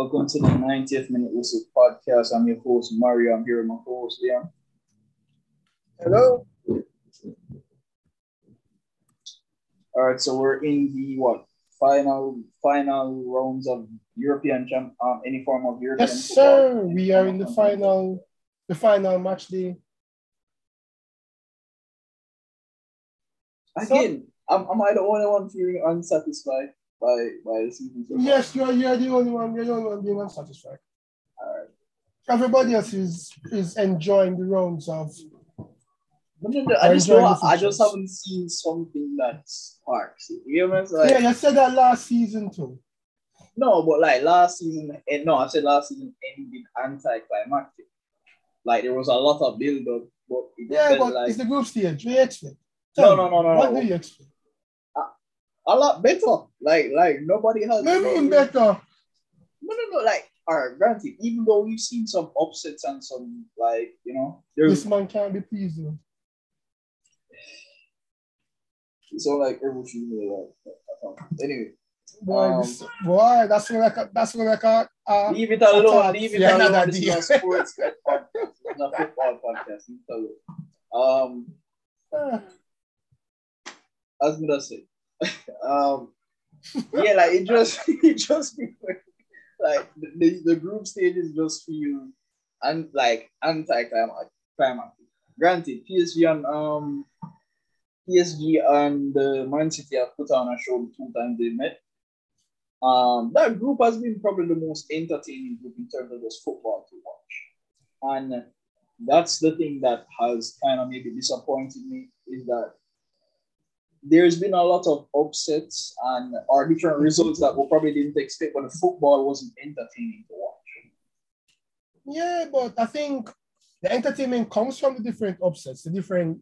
Welcome to the 90th Minute Whistle podcast. I'm your host, Mario. I'm here with my co-host, Liam. Hello. All right, so we're in the final rounds of European champ, any form of European. Yes, sir. Football. We are in the final match day. Again, so, am I the only one feeling unsatisfied by the season? So yes, you are the only one. You're the only one being unsatisfied. All right. Everybody else is enjoying the rounds of. No, I just haven't seen something that sparks. You know what I'm saying? Yeah, you said that last season too. No, but like last season, I said last season ended anticlimactic. Like there was a lot of build up, but it's the group stage. What do you expect? No. What do you expect? A lot better. Like nobody has. Maybe better. No. Like, all right, granted, even though we've seen some upsets and some this man can't be pleased though. So like everything anyway. Boy, that's what I got. Leave it alone. Leave it alone. This is a sports podcast. It's not football podcast. Leave it alone. As Muda said. Yeah, like it just like the group stages just feel and like anti-climactic. Granted, PSG and Man City have put on a show the two times they met. That group has been probably the most entertaining group in terms of just football to watch. And that's the thing that has kind of maybe disappointed me is that there's been a lot of upsets and or different results that we probably didn't expect, but the football wasn't entertaining to watch. Yeah, but I think the entertainment comes from the different upsets, the different...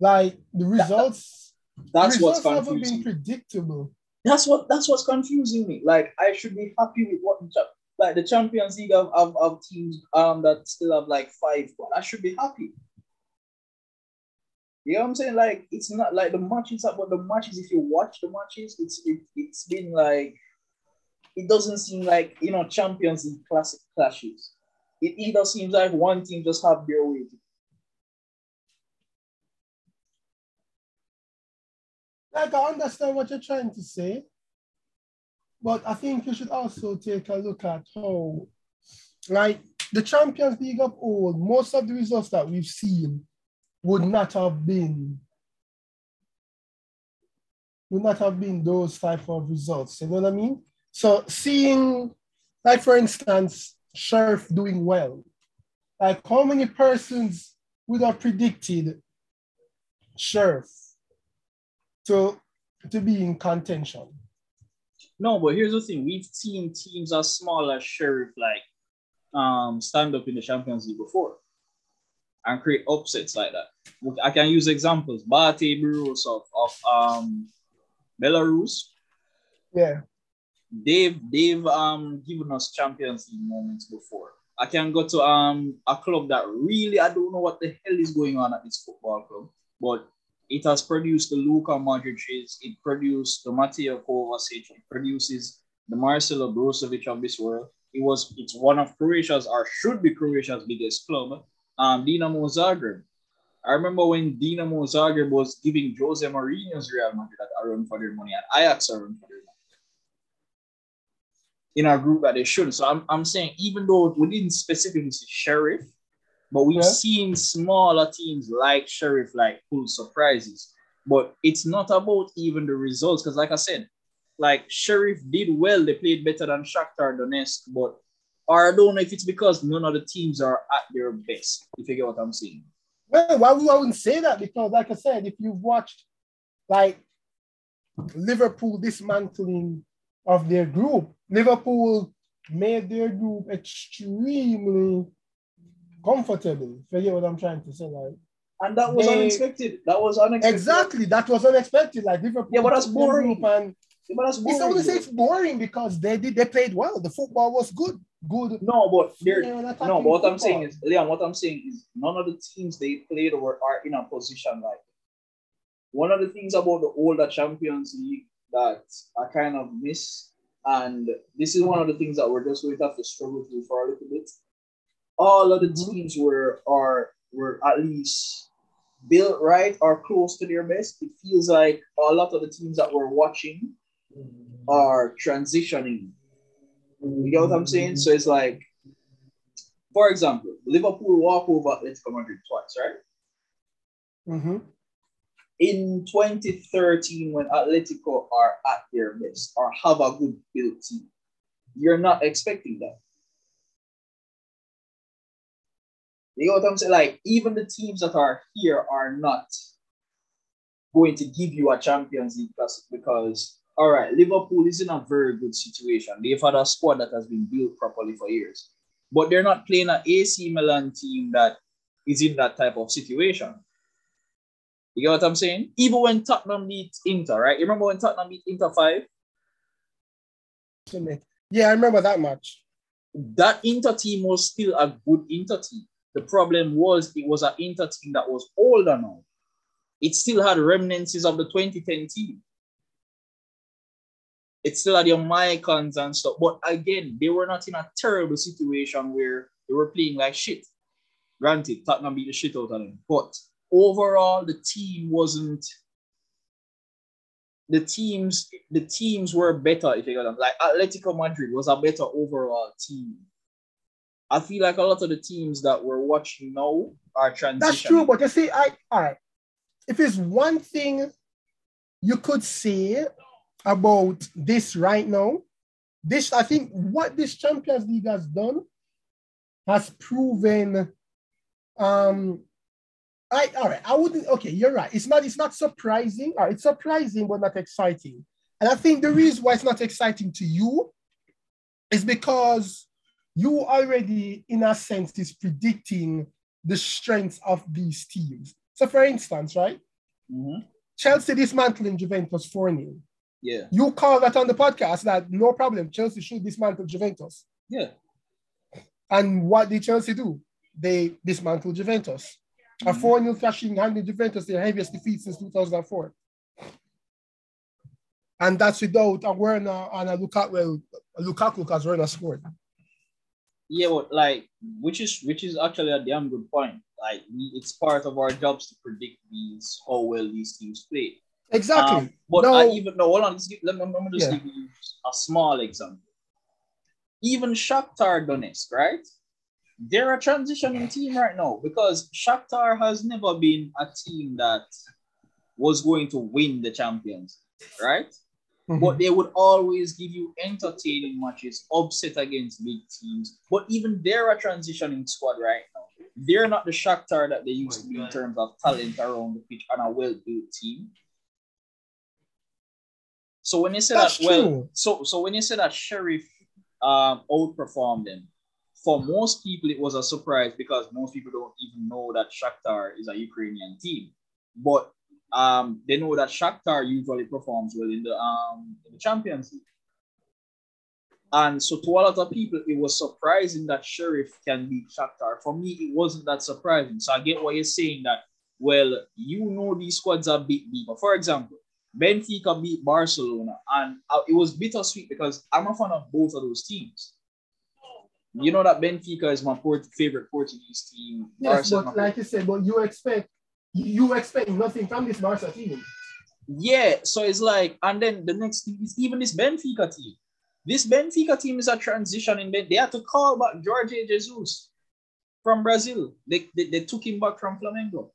Like the results, what's confusing. Haven't been predictable. That's what's confusing me. Like I should be happy with what the Champions League of teams that still have like 5, but I should be happy. You know what I'm saying? Like it's not like the matches, but the matches. If you watch the matches, it's been like it doesn't seem like Champions League classic clashes. It either seems like one team just have their way. Like, I understand what you're trying to say, but I think you should also take a look at how, like, the Champions League of old, most of the results that we've seen would not have been those type of results. You know what I mean? So seeing, like, for instance, Sheriff doing well, like, how many persons would have predicted Sheriff to be in contention? No, but here's the thing. We've seen teams as small as Sheriff stand up in the Champions League before and create upsets like that. I can use examples. Bate Burros of Belarus. Yeah. They've given us Champions League moments before. I can go to a club that really I don't know what the hell is going on at this football club, but it has produced the Luka Modric's, it produced the Matija Kovacic, it produces the Marcelo Brozovic of this world. It's one of Croatia's, or should be Croatia's biggest club, Dinamo Zagreb. I remember when Dinamo Zagreb was giving Jose Mourinho's Real Madrid a run for their money, and Ajax a run for their money in a group that they shouldn't. So I'm saying, even though we didn't specifically see Sheriff, but we've seen smaller teams like Sheriff, like pull surprises. But it's not about even the results. Because like I said, like Sheriff did well. They played better than Shakhtar Donetsk. But I don't know if it's because none of the teams are at their best. If you get what I'm saying. Well, I wouldn't say that. Because like I said, if you've watched like Liverpool dismantling of their group, Liverpool made their group extremely... comfortable. Forget what I'm trying to say, like. And that was unexpected. Exactly. That was unexpected. Like Liverpool. Yeah, but that's boring. It's not to say it's boring because they played well. The football was good. Good. No, but what I'm saying is, Leon, what I'm saying is none of the teams they played are in a position like it. One of the things about the older Champions League that I kind of miss And this is one of the things that we're just going to have to struggle through for a little bit. All of the teams were at least built right or close to their best. It feels like a lot of the teams that we're watching are transitioning. You know what I'm saying? So it's like, for example, Liverpool walk over Atletico Madrid twice, right? Mm-hmm. In 2013, when Atletico are at their best or have a good built team, you're not expecting that. You know what I'm saying? Like, even the teams that are here are not going to give you a Champions League classic because, all right, Liverpool is in a very good situation. They've had a squad that has been built properly for years, but they're not playing an AC Milan team that is in that type of situation. You know what I'm saying? Even when Tottenham beat Inter, right? You remember when Tottenham beat Inter 5? Yeah, I remember that match. That Inter team was still a good Inter team. The problem was it was an Inter team that was older now. It still had remnants of the 2010 team. It still had your Maicons and stuff. But again, they were not in a terrible situation where they were playing like shit. Granted, Tottenham beat the shit out of them. But overall, the teams were better, if you got them. Like Atletico Madrid was a better overall team. I feel like a lot of the teams that we're watching now are transitioning. That's true, but you see, all right. If it's one thing you could say about this right now, this, I think what this Champions League has done has proven, you're right. It's not surprising. All right, it's surprising, but not exciting. And I think the reason why it's not exciting to you is because you already, in a sense, is predicting the strengths of these teams. So, for instance, right? Mm-hmm. Chelsea dismantling Juventus 4-0. Yeah. You call that on the podcast that no problem, Chelsea should dismantle Juventus. Yeah. And what did Chelsea do? They dismantled Juventus. Mm-hmm. A 4-0 thrashing handed Juventus their heaviest defeat since 2004. And that's without a Werner and Lukaku because Werner scored. Yeah, but like, which is actually a damn good point. Like, it's part of our jobs to predict how well these teams play. Exactly. Let me just give you a small example. Even Shakhtar Donetsk, right? They're a transitioning team right now because Shakhtar has never been a team that was going to win the Champions, right? Mm-hmm. But they would always give you entertaining matches, upset against big teams. But even they're a transitioning squad right now. They're not the Shakhtar that they used to be in terms of talent around the pitch and a well-built team. So when you say when you say that Sheriff outperformed them, for most people it was a surprise because most people don't even know that Shakhtar is a Ukrainian team. But they know that Shakhtar usually performs well in the Champions League. And so to a lot of people, it was surprising that Sheriff can beat Shakhtar. For me, it wasn't that surprising. So I get what you're saying that, well, these squads are big deeper. For example, Benfica beat Barcelona. And it was bittersweet because I'm a fan of both of those teams. You know that Benfica is my favorite Portuguese team. Yes, Barcelona. But like you said, but you expect nothing from this Barca team. Yeah, so it's like, and then the next thing is even this Benfica team. This Benfica team is a transition. They had to call back Jorge Jesus from Brazil. They took him back from Flamengo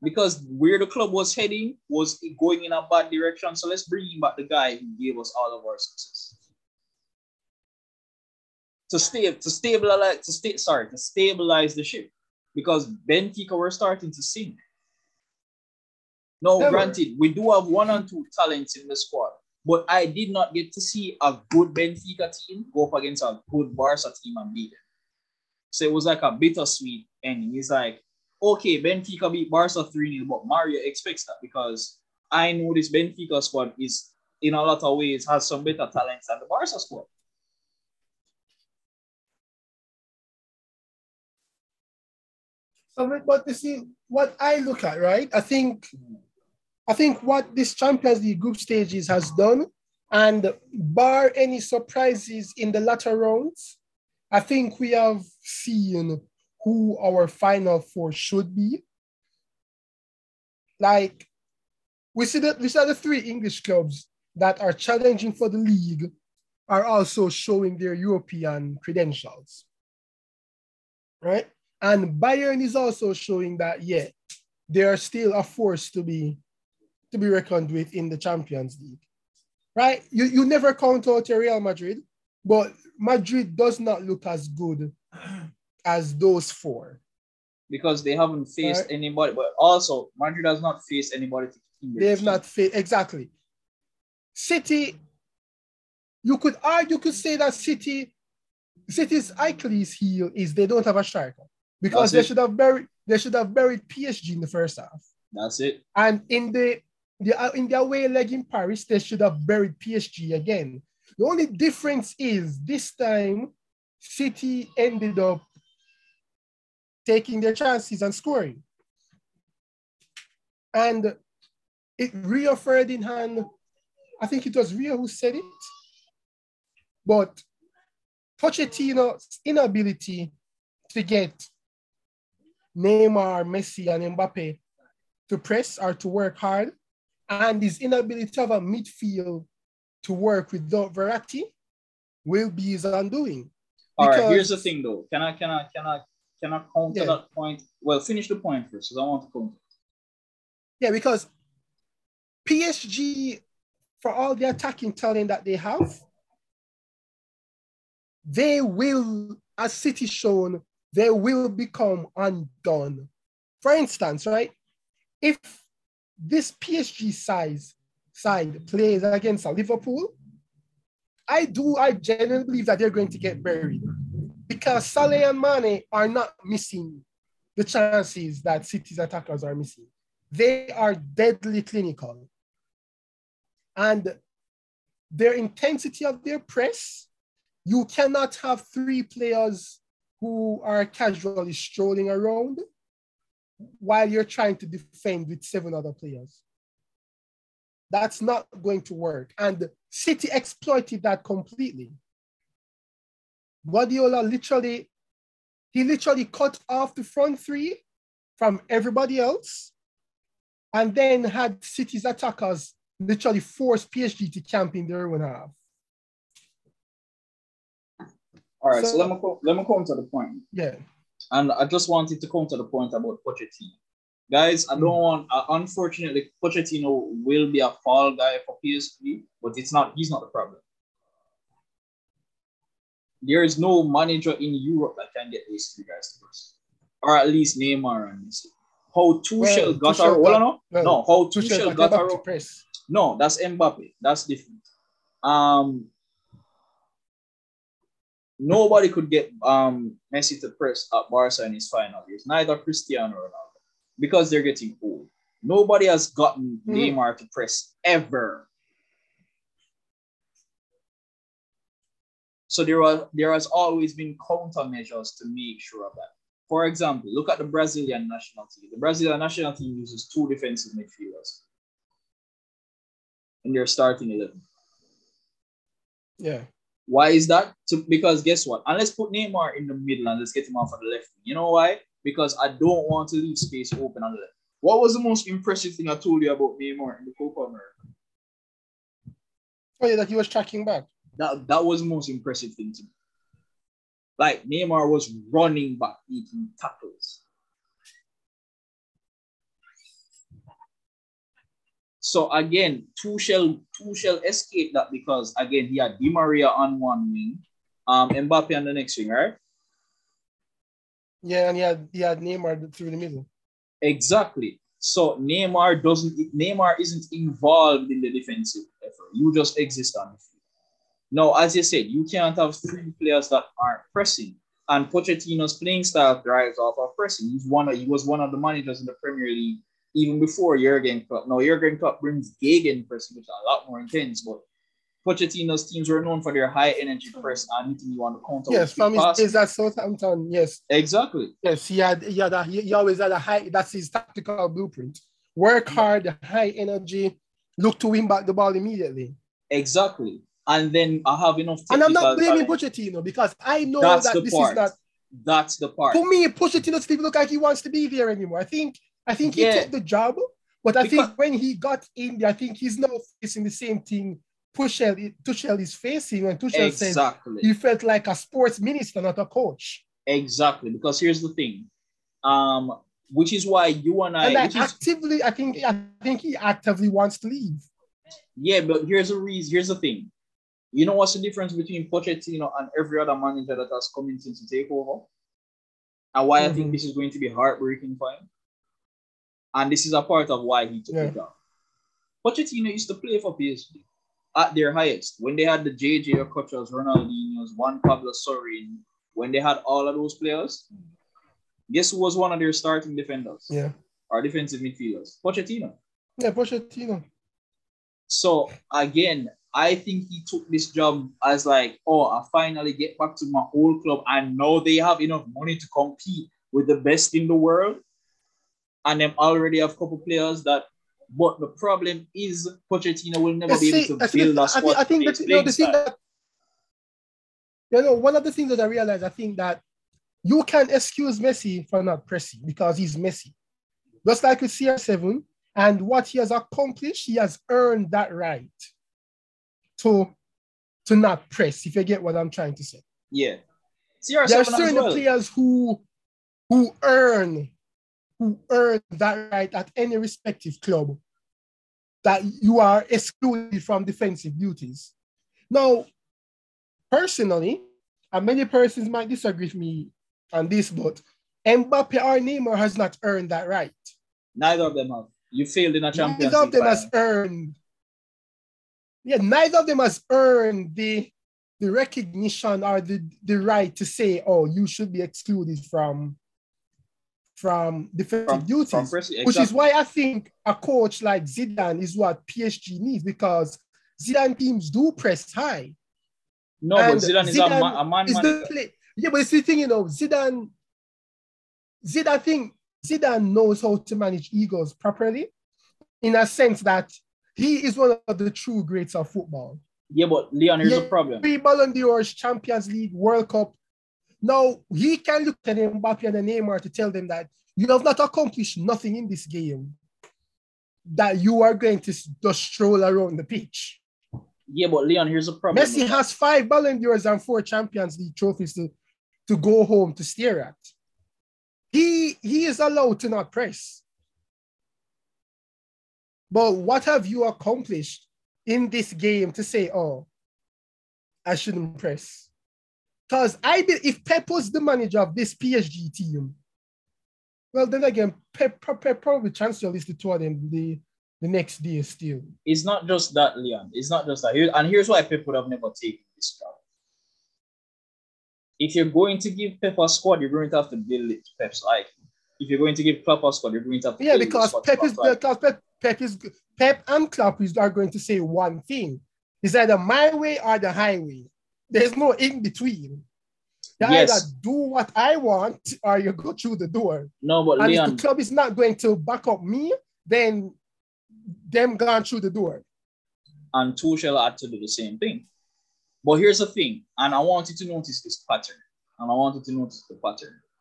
because where the club was heading was going in a bad direction. So let's bring back the guy who gave us all of our success. To stabilize the ship because Benfica were starting to sink. No, granted, we do have one and two talents in the squad. But I did not get to see a good Benfica team go up against a good Barca team and beat them. So it was like a bittersweet ending. It's like, okay, Benfica beat Barca 3-0, but Mario expects that because I know this Benfica squad is, in a lot of ways, has some better talents than the Barca squad. So, but you see, what I look at, right, I think what this Champions League group stages has done And bar any surprises in the latter rounds, I think we have seen who our final four should be. Like, we see that the three English clubs that are challenging for the league are also showing their European credentials, right? And Bayern is also showing that, yeah, they are still a force to be reckoned with in the Champions League, right? You never count out your Real Madrid, but Madrid does not look as good as those four. Because they haven't faced anybody, but also Madrid has not faced anybody. They've not faced, exactly. City, you could say that City's Achilles heel is they don't have a striker, because they should have buried PSG in the first half. That's it. And in the away leg in Paris, they should have buried PSG again. The only difference is this time City ended up taking their chances and scoring. And Rio Ferdinand, I think it was Rio who said it, but Pochettino's inability to get Neymar, Messi, and Mbappe to press or to work hard, and his inability to have a midfield to work without Verratti will be his undoing. All right, here's the thing though. Can I counter that point? Well, finish the point first, because I want to counter. Yeah, because PSG, for all the attacking talent that they have, they will, as City shown, they will become undone. For instance, right, if this PSG side plays against Liverpool, I genuinely believe that they're going to get buried, because Salah and Mane are not missing the chances that City's attackers are missing. They are deadly clinical. And their intensity of their press, you cannot have three players who are casually strolling around while you're trying to defend with seven other players. That's not going to work. And City exploited that completely. Guardiola literally cut off the front three from everybody else, and then had City's attackers literally force PSG to camp in their own half. All right, so let me come to the point. Yeah. And I just wanted to come to the point about Pochettino. Guys, I don't want, unfortunately, Pochettino will be a fall guy for PSG, but he's not the problem. There is no manager in Europe that can get these three guys to us, or at least Neymar and Messi. How Tuchel got a role? No, how Tuchel got a role? No, that's Mbappe. That's different. Nobody could get Messi to press at Barca in his final years. Neither Cristiano Ronaldo, because they're getting old. Nobody has gotten Neymar to press ever. So there has always been countermeasures to make sure of that. For example, look at the Brazilian national team. The Brazilian national team uses two defensive midfielders in their starting 11. Yeah. Why is that? Because guess what? And let's put Neymar in the middle and let's get him off of the left. You know why? Because I don't want to leave space open on the left. What was the most impressive thing I told you about Neymar in the Copa America? Oh yeah, that he was tracking back. That was the most impressive thing to me. Like, Neymar was running back, eating tackles. So again, Tuchel escaped that because, again, he had Di Maria on one wing, Mbappe on the next wing, right? Yeah, and he had Neymar through the middle. Exactly. So Neymar isn't involved in the defensive effort. You just exist on the field. Now, as you said, you can't have three players that aren't pressing. And Pochettino's playing style drives off of pressing. He was one of the managers in the Premier League even before Jurgen Klopp. Now, Jurgen Klopp brings Gegen pressing, which is a lot more intense, but Pochettino's teams were known for their high energy press and meeting you on the counter. Yes, from his days at Southampton, yes. Exactly. Yes, he always had a high, that's his tactical blueprint. Work hard, high energy, look to win back the ball immediately. Exactly. And then I have enough. And I'm not blaming Pochettino, because I know that this is not. That's the part. For me, Pochettino doesn't look like he wants to be there anymore. I think he took the job, but I think when he got in there, I think he's now facing the same thing Tuchel is facing when Tuchel says he felt like a sports minister, not a coach. Exactly, because here's the thing, which is why you and I... I think he actively wants to leave. Yeah, but here's the reason. Here's the thing. You know what's the difference between Pochettino and every other manager that has come in since the takeover? And why I think this is going to be heartbreaking for him? And this is a part of why he took it up. Pochettino used to play for PSG at their highest. When they had the JJ Okochas, Ronaldinhos, Juan Pablo Sorin, when they had all of those players, guess who was one of their starting defenders? Yeah. Or defensive midfielders? Pochettino. Yeah, Pochettino. So, again... I think he took this job as like, oh, I finally get back to my old club. I know they have enough money to compete with the best in the world. And I already have a couple players that, but the problem is Pochettino will never be able to build a squad. One of the things that I realized, I think that you can excuse Messi for not pressing because he's Messi. Just like with CR7 and what he has accomplished, he has earned that right. To not press, if you get what I'm trying to say. Yeah. CR7 there are certain players who earn that right at any respective club that you are excluded from defensive duties. Now, personally, and many persons might disagree with me on this, but Mbappe or Neymar has not earned that right. Neither of them have. You failed in a Champions League. Neither of them has earned... Yeah, neither of them has earned the recognition or the right to say, oh, you should be excluded from defensive duties, which is why I think a coach like Zidane is what PSG needs, because Zidane teams do press high. No, and but Zidane is a man manager. Yeah, but it's the thing, you know, Zidane knows how to manage egos properly, in a sense that he is one of the true greats of football. Yeah, but Leon, here's the problem. 3 Ballon d'Ors, Champions League, World Cup. Now, he can look at Mbappe and Neymar to tell them that you have not accomplished nothing in this game, that you are going to just stroll around the pitch. Yeah, but Leon, here's the problem. Messi has 5 Ballon d'Ors and 4 Champions League trophies to go home to stare at. He is allowed to not press. But what have you accomplished in this game to say, oh, I shouldn't press? Because if Pep was the manager of this PSG team, well, then again, Pep probably transfers the two of them the next day still. It's not just that, Leon. It's not just that. And here's why Pep would have never taken this job. If you're going to give Pep a squad, you're going to have to build it to Pep's liking. If you're going to give Klopp a squad, you're going to have to build it to Pep's liking. Yeah, because Pep and Klopp are going to say one thing. It's either my way or the highway. There's no in between. You either do what I want or you go through the door. No, but Leon... if the club is not going to back up me, then them gone through the door. And Tuchel had to do the same thing. But here's the thing, and I want you to notice this pattern.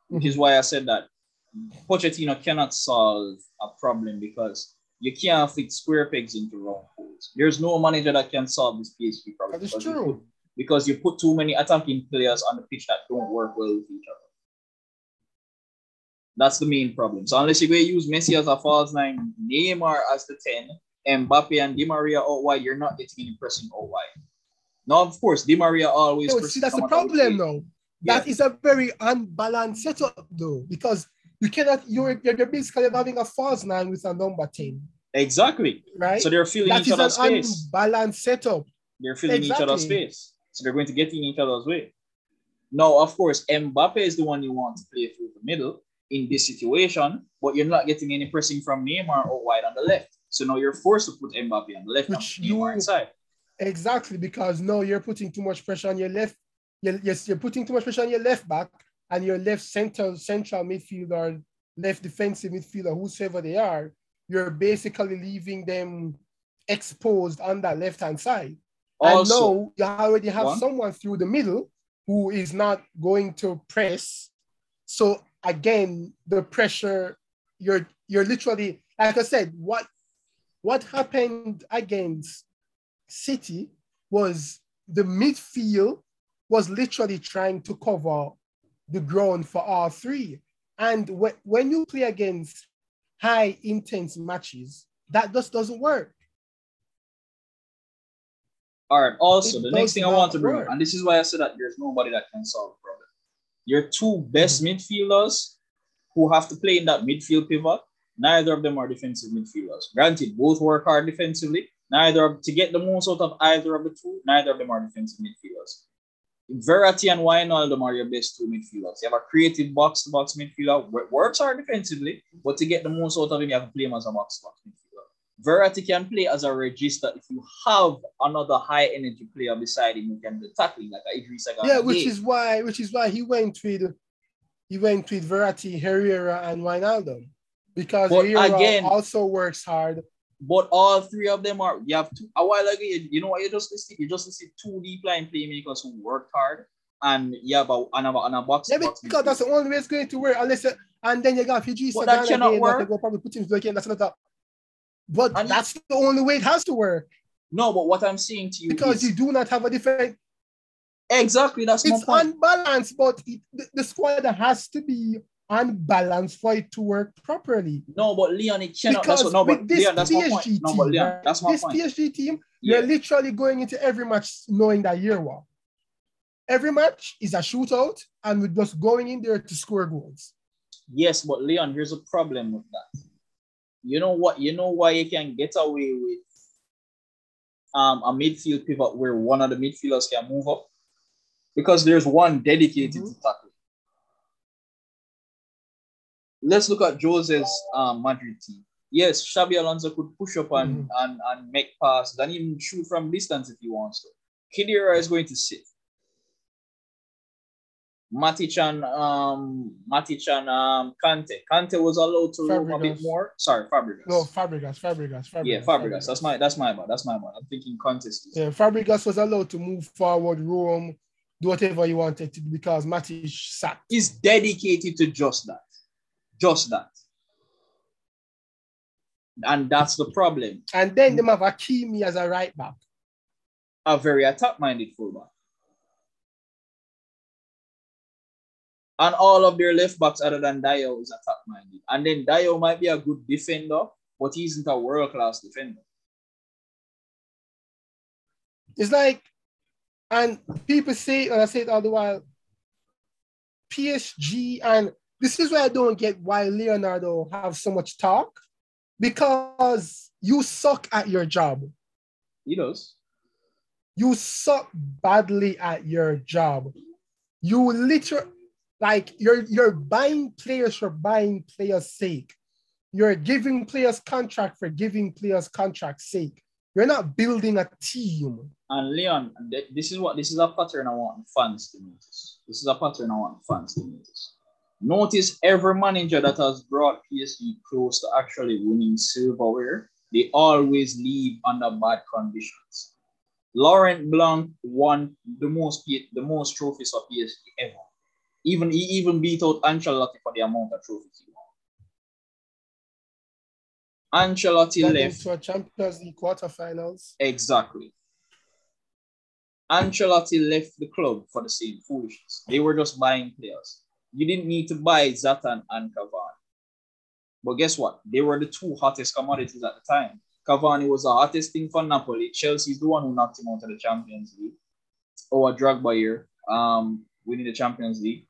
Which is why I said that Pochettino cannot solve a problem because you can't fit square pegs into round holes. There's no manager that can solve this PSG problem. That is true. Because you put too many attacking players on the pitch that don't work well with each other. That's the main problem. So unless you're going to use Messi as a false nine, Neymar as the 10, Mbappe and Di Maria out wide, you're not getting any pressing out wide. Now, of course, Di Maria always... No, see, that's the problem, though. That is a very unbalanced setup, though, because... You're basically having a false nine with a number 10. Exactly. Right? So they're filling each other's space. That is an unbalanced setup. They're filling each other's space. So they're going to get in each other's way. Now, of course, Mbappe is the one you want to play through the middle in this situation, but you're not getting any pressing from Neymar or wide on the left. So now you're forced to put Mbappe on the left and Neymar inside. Exactly, because now you're putting too much pressure on your left. You're putting too much pressure on your left back. And your left central midfielder, left defensive midfielder, whosoever they are, you're basically leaving them exposed on that left-hand side. Also, and now you already have someone through the middle who is not going to press. So again, the pressure, you're literally, like I said, what happened against City was the midfield was literally trying to cover the ground for all three. And when you play against high intense matches, that just doesn't work. All right. Also, the next thing I want to bring, and this is why I said that there's nobody that can solve the problem. Your two best midfielders who have to play in that midfield pivot, neither of them are defensive midfielders. Granted, both work hard defensively. To get the most out of either of the two, neither of them are defensive midfielders. Verratti and Wijnaldum are your best two midfielders. You have a creative box-to-box midfielder, works hard defensively, but to get the most out of him, you have to play him as a box-to-box midfielder. Verratti can play as a register if you have another high-energy player beside him who can do tackling, like Idrissa Gana. Yeah, which is why he went with Verratti, Herrera, and Wijnaldum, because Herrera also works hard. But all three of them are. You have two. A while ago, you know what you just listed? You just listed two deep-line playmakers who work hard, and you have another box. Yeah, because midfield. That's the only way it's going to work. Unless and then you got Fiji. But that cannot work. That they will probably put him to the game. That's another. But and that's the only way it has to work. No, but what I'm saying to you because you do not have a different. Exactly, that's my point. It's unbalanced, but the squad has to be unbalanced for it to work properly. No, but Leon, it cannot. Because that's what, no, with but this Leon, that's PSG my team, no, but Leon, that's my this point. PSG team, yeah. You're literally going into every match knowing that you're wrong. Every match is a shootout, and we're just going in there to score goals. Yes, but Leon, here's a problem with that. You know what? You know why you can get away with a midfield pivot where one of the midfielders can move up? Because there's one dedicated to tackling. Let's look at Jose's Madrid team. Yes, Xabi Alonso could push up and make passes and even shoot from distance if he wants to. Khedira is going to sit. Matic and Kante was allowed to roam a bit more. Sorry, Fabregas. No, Fabregas. Yeah, Fabregas. That's my bad. I'm thinking Kante. Yeah, Fabregas was allowed to move forward, roam, do whatever he wanted to because Matic sat. He's dedicated to just that. And that's the problem. And then they have Hakimi as a right back. A very attack-minded fullback. And all of their left backs other than Dio is attack-minded. And then Dio might be a good defender, but he isn't a world-class defender. It's like, and people say, and I say it all the while, PSG, and this is why I don't get why Leonardo have so much talk, because you suck at your job. He does. You suck badly at your job. You literally, like, you're buying players' sake. You're giving players contract for giving players contract's sake. You're not building a team. And Leon, this is a pattern I want fans to notice. Notice every manager that has brought PSG close to actually winning silverware, they always leave under bad conditions. Laurent Blanc won the most trophies of PSG ever. He even beat out Ancelotti for the amount of trophies he won. Ancelotti left to a Champions League quarterfinals. Exactly. Ancelotti left the club for the same foolishness. They were just buying players. You didn't need to buy Zlatan and Cavani. But guess what? They were the two hottest commodities at the time. Cavani was the hottest thing for Napoli. Chelsea's the one who knocked him out of the Champions League. Or Drogba here, winning the Champions League.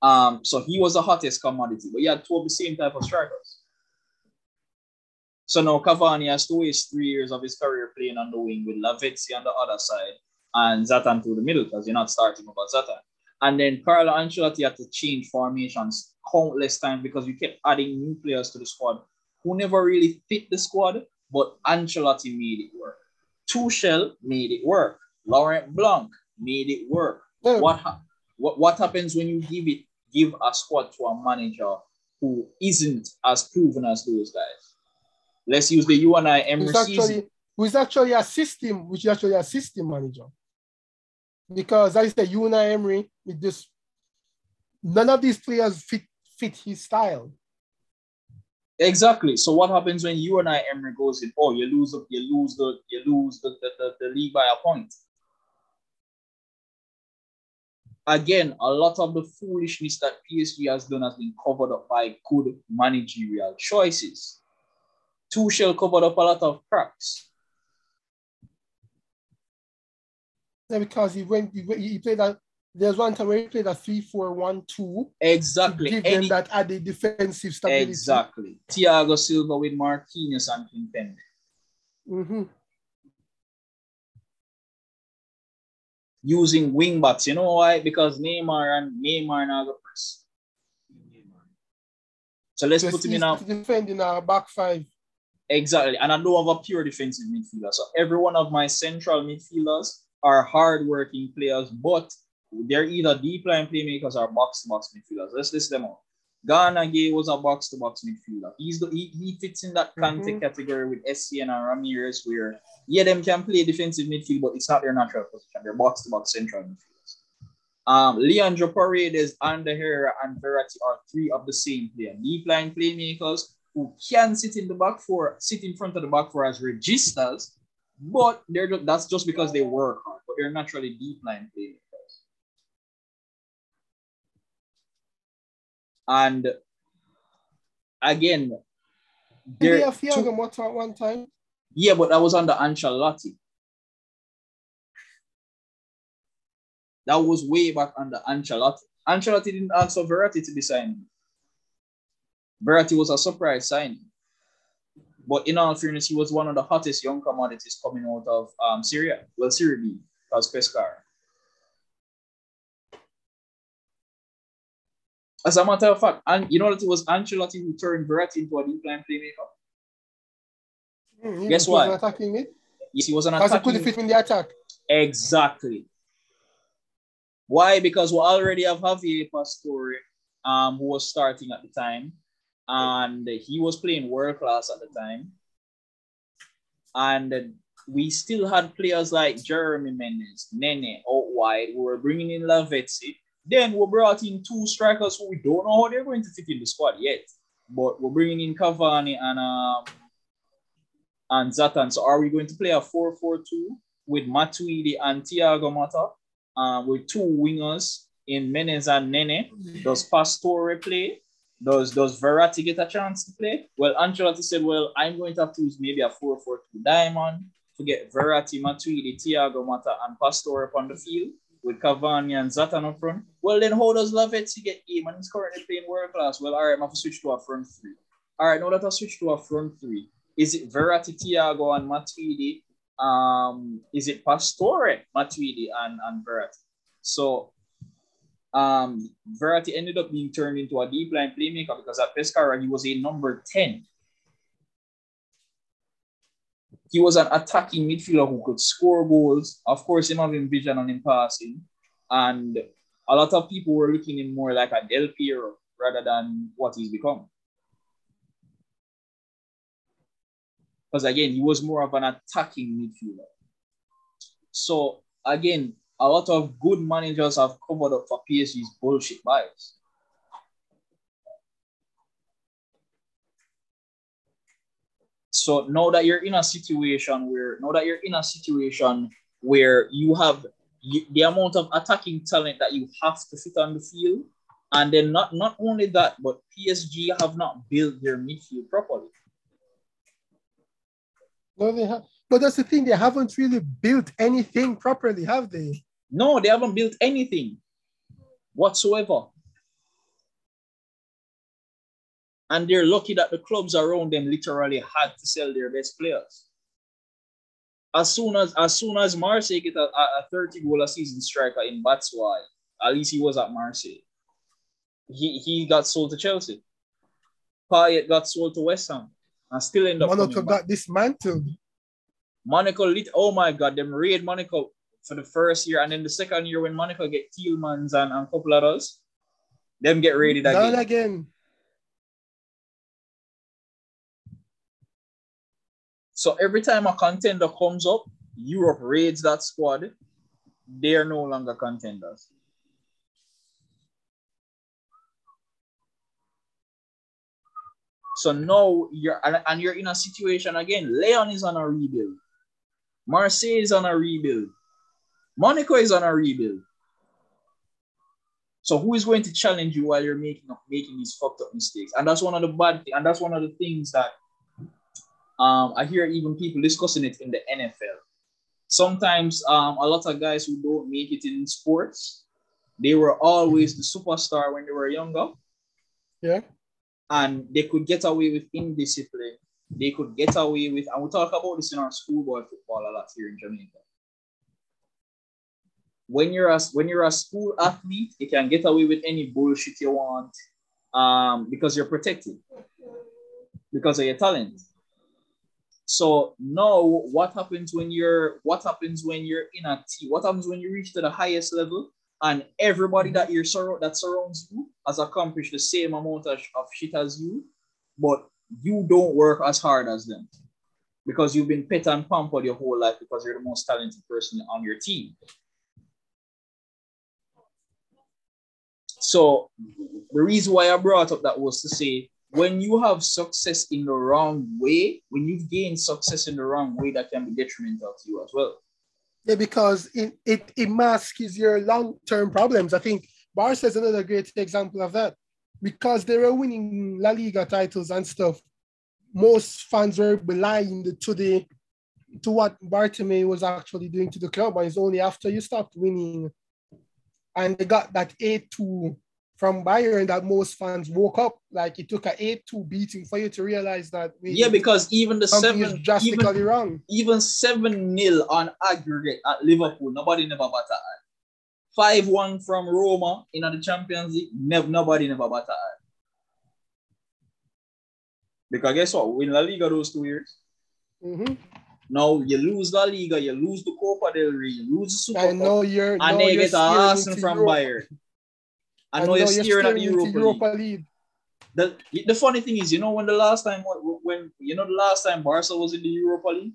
So he was the hottest commodity. But he had two of the same type of strikers. So now Cavani has to waste 3 years of his career playing on the wing with Lavezzi on the other side and Zlatan through the middle because you're not starting about Zlatan. And then Carlo Ancelotti had to change formations countless times because you kept adding new players to the squad who never really fit the squad, but Ancelotti made it work. Tuchel made it work. Laurent Blanc made it work. Yeah. What happens when you give a squad to a manager who isn't as proven as those guys? Let's use the U and I Emery season. who is actually a system, which is actually a system manager. Because as I said, Unai Emery, with this, none of these players fit his style. Exactly. So what happens when Unai Emery goes in? Oh, you lose the league by a point. Again, a lot of the foolishness that PSG has done has been covered up by good managerial choices. Tuchel covered up a lot of cracks. Yeah, because he played that. There's one time where he played a 3-4-1-2. Exactly. To give them that added defensive stability. Exactly. Thiago Silva with Marquinhos and Kimpembe. Mm-hmm. Using wing backs, you know why? Because Neymar now the press. So let's put him in our defending our back five. Exactly, and I don't have a pure defensive midfielder. So every one of my central midfielders are hard-working players, but they're either deep-line playmakers or box-to-box midfielders. Let's list them out. Gana Gueye was a box-to-box midfielder. He fits in that Kante category with Essien and Ramirez, where, yeah, them can play defensive midfield, but it's not their natural position. They're box-to-box central midfielders. Leandro Paredes, Ander Herrera, and Verratti are three of the same player. Deep-line playmakers who can sit in front of the back four as registers, but that's just because they work hard, but they're naturally deep-line playmakers. And again, they have Thiago Motta at one time. Yeah, but that was under Ancelotti. That was way back under Ancelotti. Ancelotti didn't ask for Verratti to be signed. Verratti was a surprise signing. But in all fairness, he was one of the hottest young commodities coming out of Syria. Well, Serie B, because Pescara. As a matter of fact, and you know that it was Ancelotti who turned Verratti into a deep-line playmaker. Guess what? Wasn't attacking it? Yes, he wasn't attacking. Because he couldn't fit in the attack. Exactly. Why? Because we already have Javier Pastore, who was starting at the time, and he was playing world class at the time, and we still had players like Jeremy Menez, Nene out wide. We were bringing in Lavezzi. Then we brought in two strikers who we don't know how they're going to fit in the squad yet. But we're bringing in Cavani and Zlatan. So are we going to play a 4-4-2 with Matuidi and Thiago Motta with two wingers in Menez and Nene? Does Pastore play? Does Verratti get a chance to play? Well, Ancelotti said, well, I'm going to have to use maybe a 4-4-2 diamond to get Verratti, Matuidi, Thiago Motta, and Pastore upon the field, with Cavani and Zlatan up front. Well, then how does Lavezzi get in? And he's currently playing world class. Well, all right, I'm going to switch to a front three. All right, now that I switch to a front three, is it Verratti, Thiago, and Matuidi? Is it Pastore, Matuidi, and Verratti? So Verratti ended up being turned into a deep-line playmaker because at Pescara, he was a number 10. He was an attacking midfielder who could score goals. Of course, him having vision on him passing. And a lot of people were looking at him more like a Del Piero rather than what he's become. Because again, he was more of an attacking midfielder. So again, a lot of good managers have covered up for PSG's bullshit bias. So now that you're in a situation where you have the amount of attacking talent that you have to fit on the field, and then not only that, but PSG have not built their midfield properly. No, they have. But that's the thing, they haven't really built anything properly, have they? No, they haven't built anything whatsoever. And they're lucky that the clubs around them literally had to sell their best players. As soon as Marseille get a 30-goal a season striker in Batshuayi, at least he was at Marseille, he got sold to Chelsea. Payet got sold to West Ham, and still end up. Monaco got dismantled. Oh my God! Them raid Monaco for the first year, and then the second year when Monaco get Tielemans and a couple of others, them get raided again. So every time a contender comes up, Europe raids that squad. They are no longer contenders. So now you're, and you're in a situation again. Leon is on a rebuild. Marseille is on a rebuild. Monaco is on a rebuild. So who is going to challenge you while you're making these fucked up mistakes? And that's one of the bad things. And that's one of the things that I hear even people discussing it in the NFL. Sometimes a lot of guys who don't make it in sports, they were always the superstar when they were younger. Yeah. And they could get away with indiscipline. They could get away with, and we talk about this in our schoolboy football a lot here in Jamaica. When you're a school athlete, you can get away with any bullshit you want because you're protected, because of your talent. So now what happens when you reach to the highest level and everybody that surrounds you has accomplished the same amount of shit as you, but you don't work as hard as them because you've been pet and pampered your whole life because you're the most talented person on your team. So the reason why I brought up that was to say, when you have success in the wrong way, when you've gained success in the wrong way, that can be detrimental to you as well. Yeah, because it masks your long-term problems. I think Barca is another great example of that. Because they were winning La Liga titles and stuff, most fans were blind to what Bartomeu was actually doing to the club. And it's only after you stopped winning and they got that 8-2 from Bayern that most fans woke up. Like, it took an 8-2 beating for you to realize that. Yeah, because even the 7-0 on aggregate at Liverpool, nobody never batted. 5-1 from Roma in the Champions League, nobody never batted. Because guess what? We win La Liga those 2 years. Mm-hmm. Now you lose La Liga, you lose the Copa del Rey, you lose the Super Cup, and they get a lesson from Bayern. I know you're steering at the Europa League. The funny thing is, you know, the last time Barca was in the Europa League?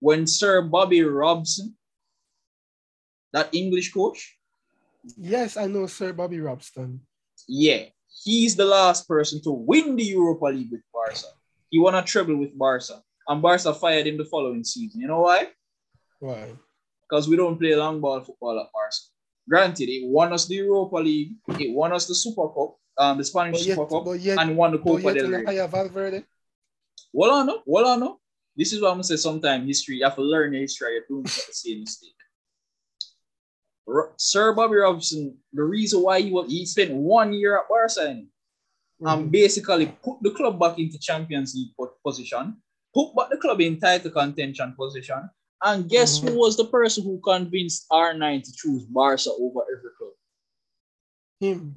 When Sir Bobby Robson, that English coach? Yes, I know Sir Bobby Robson. Yeah, he's the last person to win the Europa League with Barca. He won a treble with Barca, and Barca fired him the following season. You know why? Why? Because we don't play long ball football at Barca. Granted, it won us the Europa League, it won us the Super Cup, the Spanish Super Cup, and won the Copa del Rey. Well, I know. This is what I'm going to say sometimes. History, you have to learn history. You're doing the same mistake. Sir Bobby Robson, the reason why he spent 1 year at Barca and basically put the club back into Champions League position, put back the club in title contention position, and guess who was the person who convinced R9 to choose Barca over every club? Him.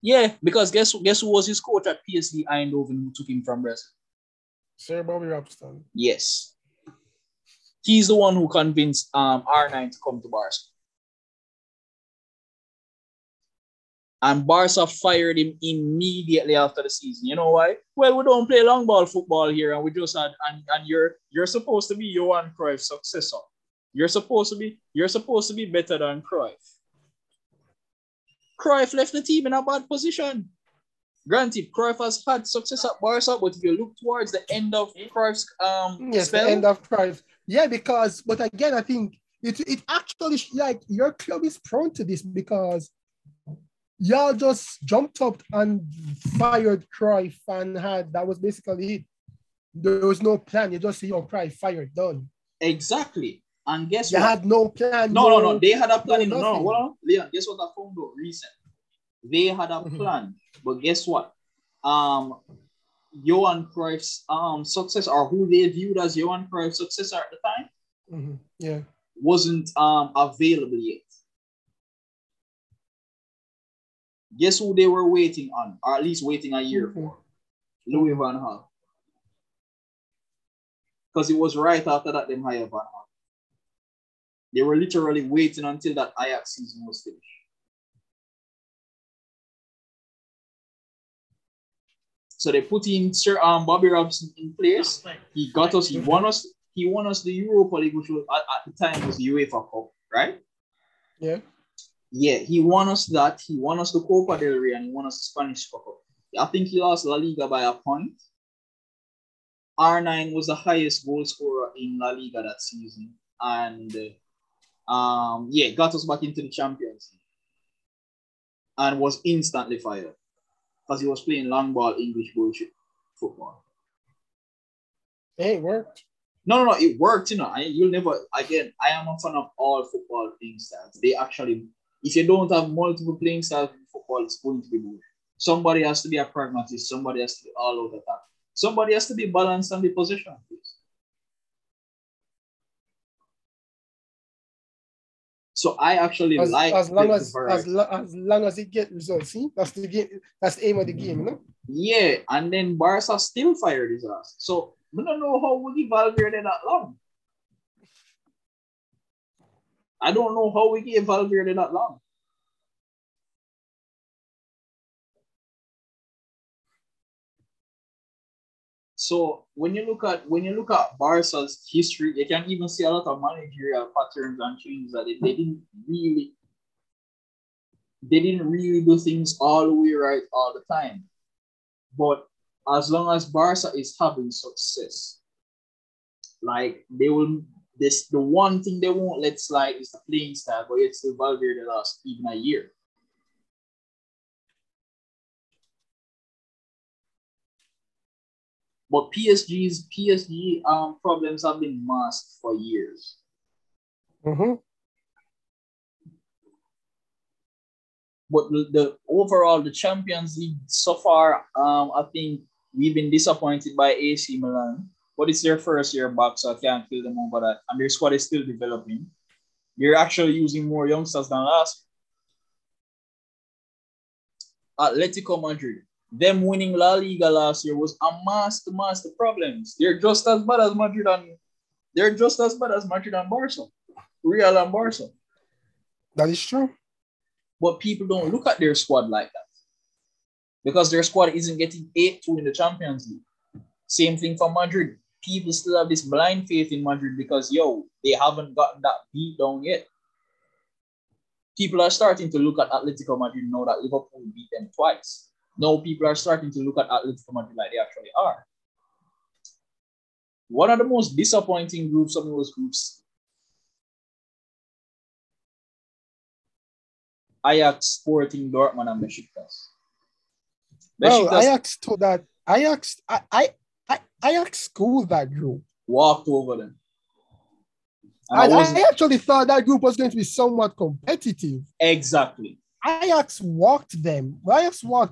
Yeah, because guess who was his coach at PSV Eindhoven who took him from Brazil? Sir Bobby Robson. Yes. He's the one who convinced R9 to come to Barca. And Barca fired him immediately after the season. You know why? Well, we don't play long ball football here, and we just had and you're supposed to be Johan Cruyff's successor. You're supposed to be better than Cruyff. Cruyff left the team in a bad position. Granted, Cruyff has had success at Barca, but if you look towards the end of Cruyff's spell, the end of Cruyff. Yeah, but again, I think it actually, like, your club is prone to this because y'all just jumped up and fired Cruyff and that was basically it. There was no plan. You just see your Cruyff fired, done. Exactly. And guess what? They had no plan. No. They had a plan. Leon, guess what I found out recently? They had a plan. But guess what? Johan Cruyff's successor, or who they viewed as Johan Cruyff's successor at the time, wasn't available yet. Guess who they were waiting on, or at least waiting a year for? Louis van Gaal. Because it was right after that they hired Van Gaal. They were literally waiting until that Ajax season was finished. So they put in Sir Bobby Robson in place. He got us. He won us the Europa League, which was, at the time was the UEFA Cup, right? Yeah. Yeah, he won us that. He won us the Copa del Rey and he won us the Spanish Cup. I think he lost La Liga by a point. R9 was the highest goal scorer in La Liga that season, and yeah, got us back into the Champions League and was instantly fired because he was playing long ball English bullshit football. Hey, it worked. No, it worked. You know, you'll never again. I am a fan of all football playing styles. They actually, if you don't have multiple playing styles in football, it's going to be bullshit. Somebody has to be a pragmatist. Somebody has to be all over the top. Somebody has to be balanced on the position, please. So I actually as long as it gets results, see? That's the aim of the game, no? Yeah, and then Barca still fired his ass. So we don't know how we give Valverde that long. I don't know how we gave Valverde that long. So when you look at Barca's history, you can even see a lot of managerial patterns and changes that they didn't really do things all the way right all the time. But as long as Barca is having success, like the one thing they won't let slide is the playing style, but it's still Valverde last even a year. But PSG problems have been masked for years. Mm-hmm. But overall, the Champions League so far, I think we've been disappointed by AC Milan. But it's their first year back, so I can't kill them over that. And their squad is still developing. They're actually using more youngsters than last. Atletico Madrid. Them winning La Liga last year was a master problems. They're just as bad as Madrid and Barca. Real and Barca. That is true. But people don't look at their squad like that. Because their squad isn't getting 8-2 in the Champions League. Same thing for Madrid. People still have this blind faith in Madrid because, they haven't gotten that beat down yet. People are starting to look at Atletico Madrid now that Liverpool beat them twice. Now people are starting to look at Atletico Madrid like they actually are. One of the most disappointing groups of those groups, Ajax, Sporting, Dortmund, and Besiktas. Ajax schooled that group. Walked over them. And I actually thought that group was going to be somewhat competitive. Exactly. Ajax walked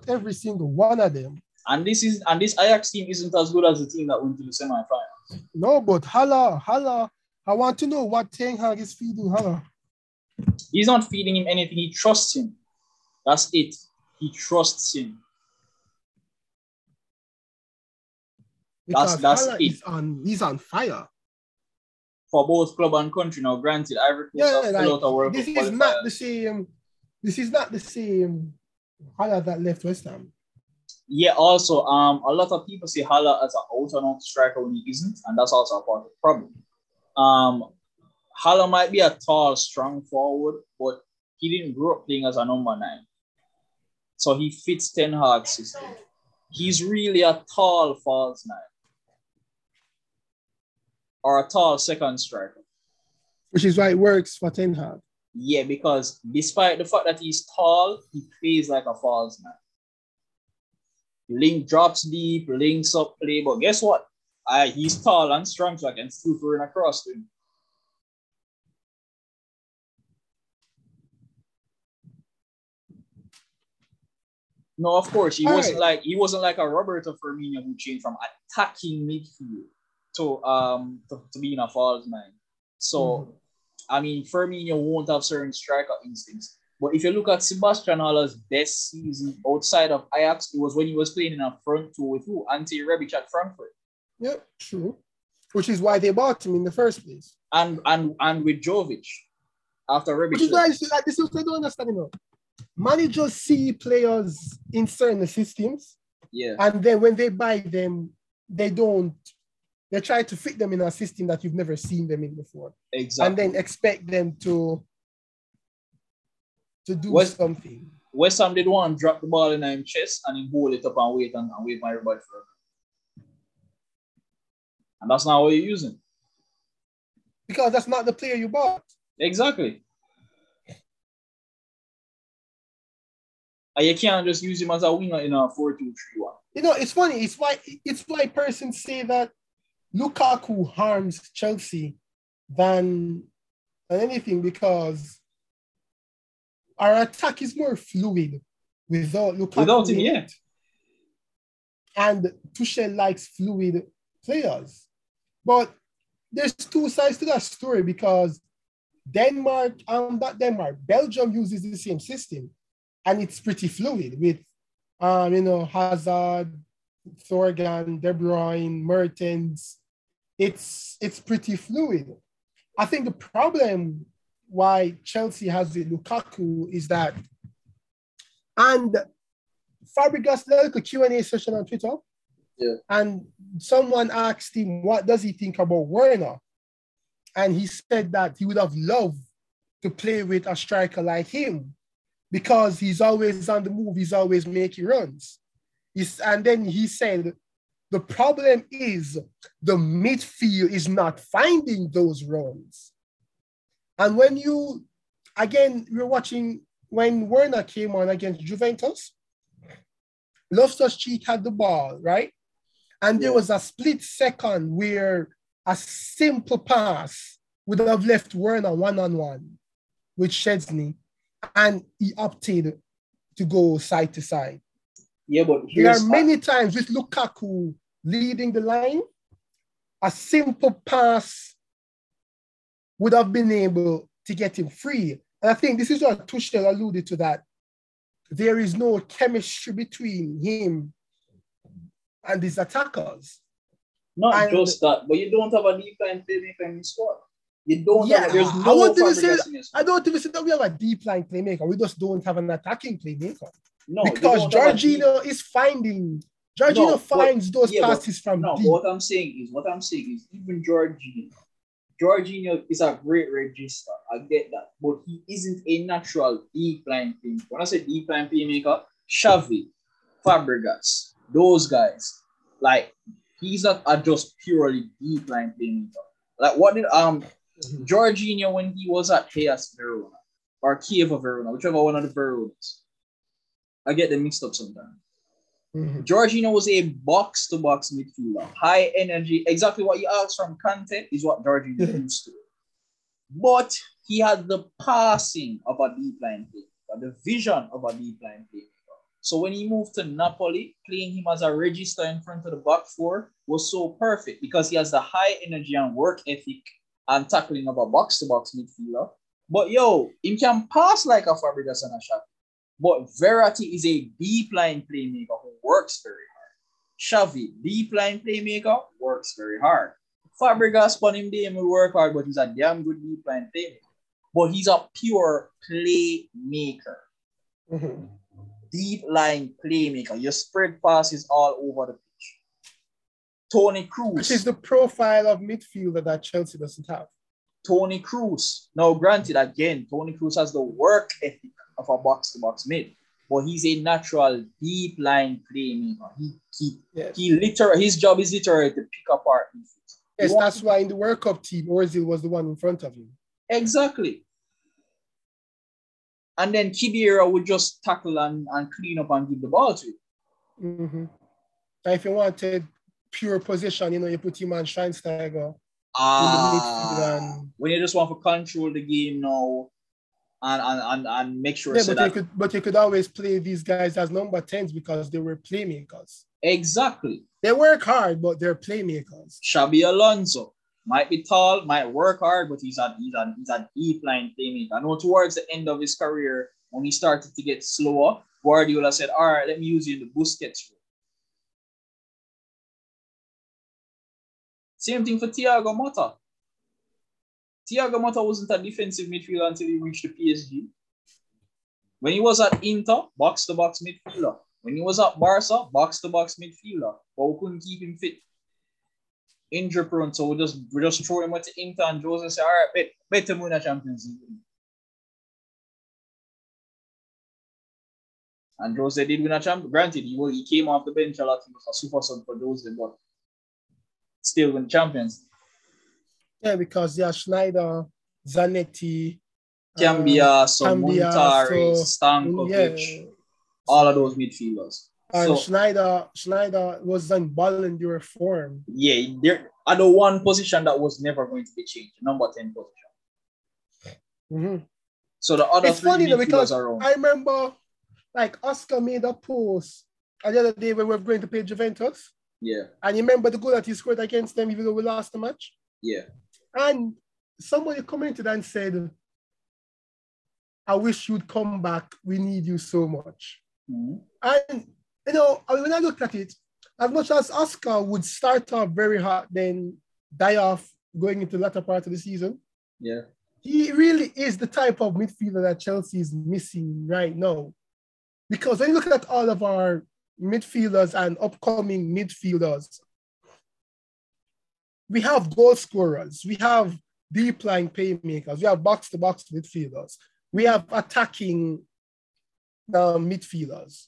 every single one of them. And this Ajax team isn't as good as the team that went to the semi-finals. No, but Hala. I want to know what Ten Hag is feeding Hala. He's not feeding him anything. He trusts him. That's it. He trusts him. Because that's it. He's on fire. For both club and country. Now, granted, Ivory Coast has a lot of work. This is not the same Hala that left West Ham. Yeah, also, a lot of people see Hala as an out-and-out striker when he isn't, and that's also a part of the problem. Hala might be a tall, strong forward, but he didn't grow up playing as a number 9. So he fits Ten Hag's system. He's really a tall false 9. Or a tall second striker. Which is why it works for Ten Hag. Yeah, because despite the fact that he's tall, he plays like a false 9. Link drops deep, links up play, but guess what? He's tall and strong, so I can still run across to him. No, of course, he wasn't like a Roberto Firmino who changed from attacking midfield to being a false 9. So. Mm-hmm. I mean, Firmino won't have certain striker instincts. But if you look at Sebastian Halla's best season outside of Ajax, it was when he was playing in a front two with Ante Rebic at Frankfurt. Yeah, true. Which is why they bought him in the first place. And with Jovic after Rebic. Which is why this is what I don't understand. Managers see players in certain systems Yeah. And then when they buy them, they don't. They try to fit them in a system that you've never seen them in before. Exactly. And then expect them to do something. West Ham did one, drop the ball in his chest and he hold it up and wait and wait for everybody for him. And that's not what you're using. Because that's not the player you bought. Exactly. And you can't just use him as a winger in a 4-2-3-1. You know, it's funny. It's why persons say that Lukaku harms Chelsea than anything, because our attack is more fluid without Lukaku. Without him, yeah. And Tuchel likes fluid players. But there's two sides to that story, because Belgium uses the same system, and it's pretty fluid with, Hazard, Thorgan, De Bruyne, Mertens. It's pretty fluid. I think the problem why Chelsea has with Lukaku is that, and Fabregas led a Q&A session on Twitter, yeah. And someone asked him, what does he think about Werner? And he said that he would have loved to play with a striker like him, because he's always on the move, he's always making runs. And then he said, the problem is the midfield is not finding those runs. And when Werner came on against Juventus, Loftus-Cheek had the ball, right? And there was a split second where a simple pass would have left Werner one-on-one with Szczesny, and he opted to go side to side. Yeah, but there are many times with Lukaku leading the line, a simple pass would have been able to get him free. And I think this is what Tuchel alluded to, that there is no chemistry between him and his attackers. Just that, but you don't have a deep line playmaker in the squad. You don't have I don't even say that we have a deep line playmaker. We just don't have an attacking playmaker. No, because Jorginho is finding. Jorginho finds those passes from deep. No, what I'm saying is even Jorginho is a great regista. I get that, but he isn't a natural deep line playmaker. When I say deep line playmaker, Xavi, Fabregas, those guys, like he's not a just purely deep line playmaker. Like what did Jorginho when he was at Hellas Verona or Kiev Verona, whichever one of the Veronas. I get them mixed up sometimes. Mm-hmm. Jorginho was a box-to-box midfielder. High energy. Exactly what you asked from Kante is what Jorginho used to. But he had the passing of a deep-line playmaker, the vision of a deep-line playmaker. So when he moved to Napoli, playing him as a regista in front of the back four was so perfect, because he has the high energy and work ethic and tackling of a box-to-box midfielder. But he can pass like a Fabregas and a Xavi. But Verratti is a deep-line playmaker who works very hard. Xavi, deep-line playmaker, works very hard. Fabregas, on him day, will work hard, but he's a damn good deep-line playmaker. But he's a pure playmaker. Mm-hmm. Deep-line playmaker. Your spread passes all over the pitch. Toni Kroos. Which is the profile of midfielder that Chelsea doesn't have. Toni Kroos. Now, granted, again, Toni Kroos has the work ethic of a box-to-box mid, but he's a natural deep-line playmaker. His job is literally to pick apart. Yes, that's why in the World Cup team, Ozil was the one in front of him. Exactly. And then Kibera would just tackle and clean up and give the ball to him. Mm-hmm. And if you wanted pure position, you put him on Schweinsteiger. When you just want to control the game now, and make sure. Yeah, so you could always play these guys as number 10s because they were playmakers. Exactly. They work hard, but they're playmakers. Xabi Alonso might be tall, might work hard, but he's a deep line playmaker. I know towards the end of his career, when he started to get slower, Guardiola said, "All right, let me use you in the Busquets role." Same thing for Thiago Motta. Thiago Motta wasn't a defensive midfielder until he reached the PSG. When he was at Inter, box-to-box midfielder. When he was at Barca, box-to-box midfielder, but we couldn't keep him fit. Injury prone, so we just throw him with the Inter and Jose say, all right, bet him win the Champions League. And Jose did win a champion. Granted, he came off the bench a lot. He was a super sub for Jose, but still win Champions. Yeah, because they are Schneider, Zanetti, Cambia, Montari, Stankovic, all of those midfielders. And so, Schneider was on Ballon d'Or form. Yeah, they're at the one position that was never going to be changed, number 10 position. Mm-hmm. So the other it's three funny midfielders are wrong. I remember, Oscar made a post the other day when we were going to play Juventus. Yeah. And you remember the goal that he scored against them, even though we lost the match? Yeah. And somebody commented and said, I wish you'd come back. We need you so much. Mm-hmm. And, when I looked at it, as much as Oscar would start off very hot, then die off going into the latter part of the season. Yeah. He really is the type of midfielder that Chelsea is missing right now. Because when you look at all of our midfielders and upcoming midfielders, we have goal scorers, we have deep line playmakers, we have box-to-box midfielders, we have attacking midfielders,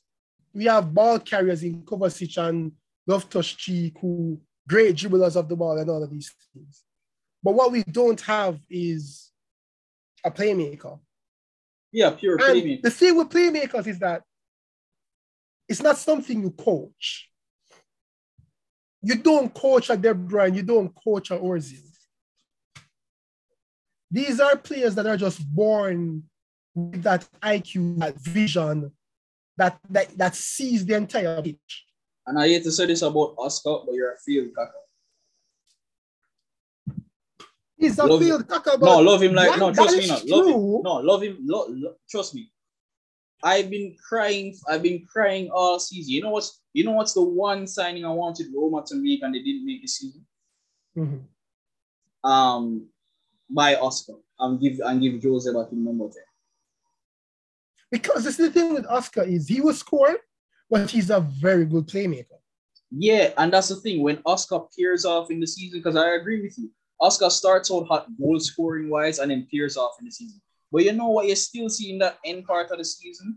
we have ball carriers in Kovacic and Loftus-Cheek, who great dribblers of the ball and all of these things. But what we don't have is a playmaker. Yeah, pure playmaker. The thing with playmakers is that it's not something you coach. You don't coach a De Bruyne, you don't coach a Ozil. These are players that are just born with that IQ, that vision, that sees the entire pitch. And I hate to say this about Oscar, but you're a field cacker. He's a field cacker, but no, love him like no, trust me, not love him. No, love him, trust me. I've been crying all season. You know what's the one signing I wanted Roma to make and they didn't make this season? Mm-hmm. Buy Oscar and give Jose back in number 10. Because this is the thing with Oscar is he will score, but he's a very good playmaker. Yeah, and that's the thing. When Oscar peers off in the season, because I agree with you, Oscar starts out hot goal scoring wise and then peers off in the season. But you know what? You're still seeing that end part of the season.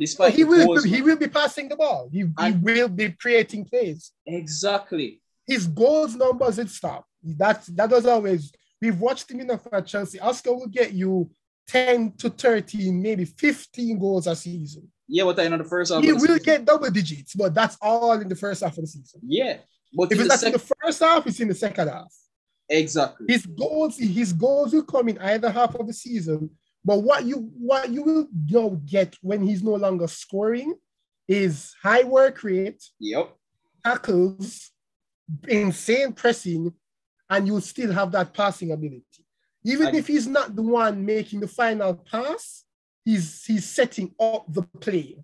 Despite he will be passing the ball. He will be creating plays. Exactly. His goals numbers did stop. That was always. We've watched him enough at Chelsea. Oscar will get you 10 to 13, maybe 15 goals a season. Yeah, but in the first half. He will get double digits, but that's all in the first half of the season. Yeah, but if it's not in the first half, it's in the second half. Exactly. His goals will come in either half of the season. But what you will now get when he's no longer scoring is high work rate, tackles, insane pressing, and you'll still have that passing ability. Even if he's not the one making the final pass, he's setting up the play.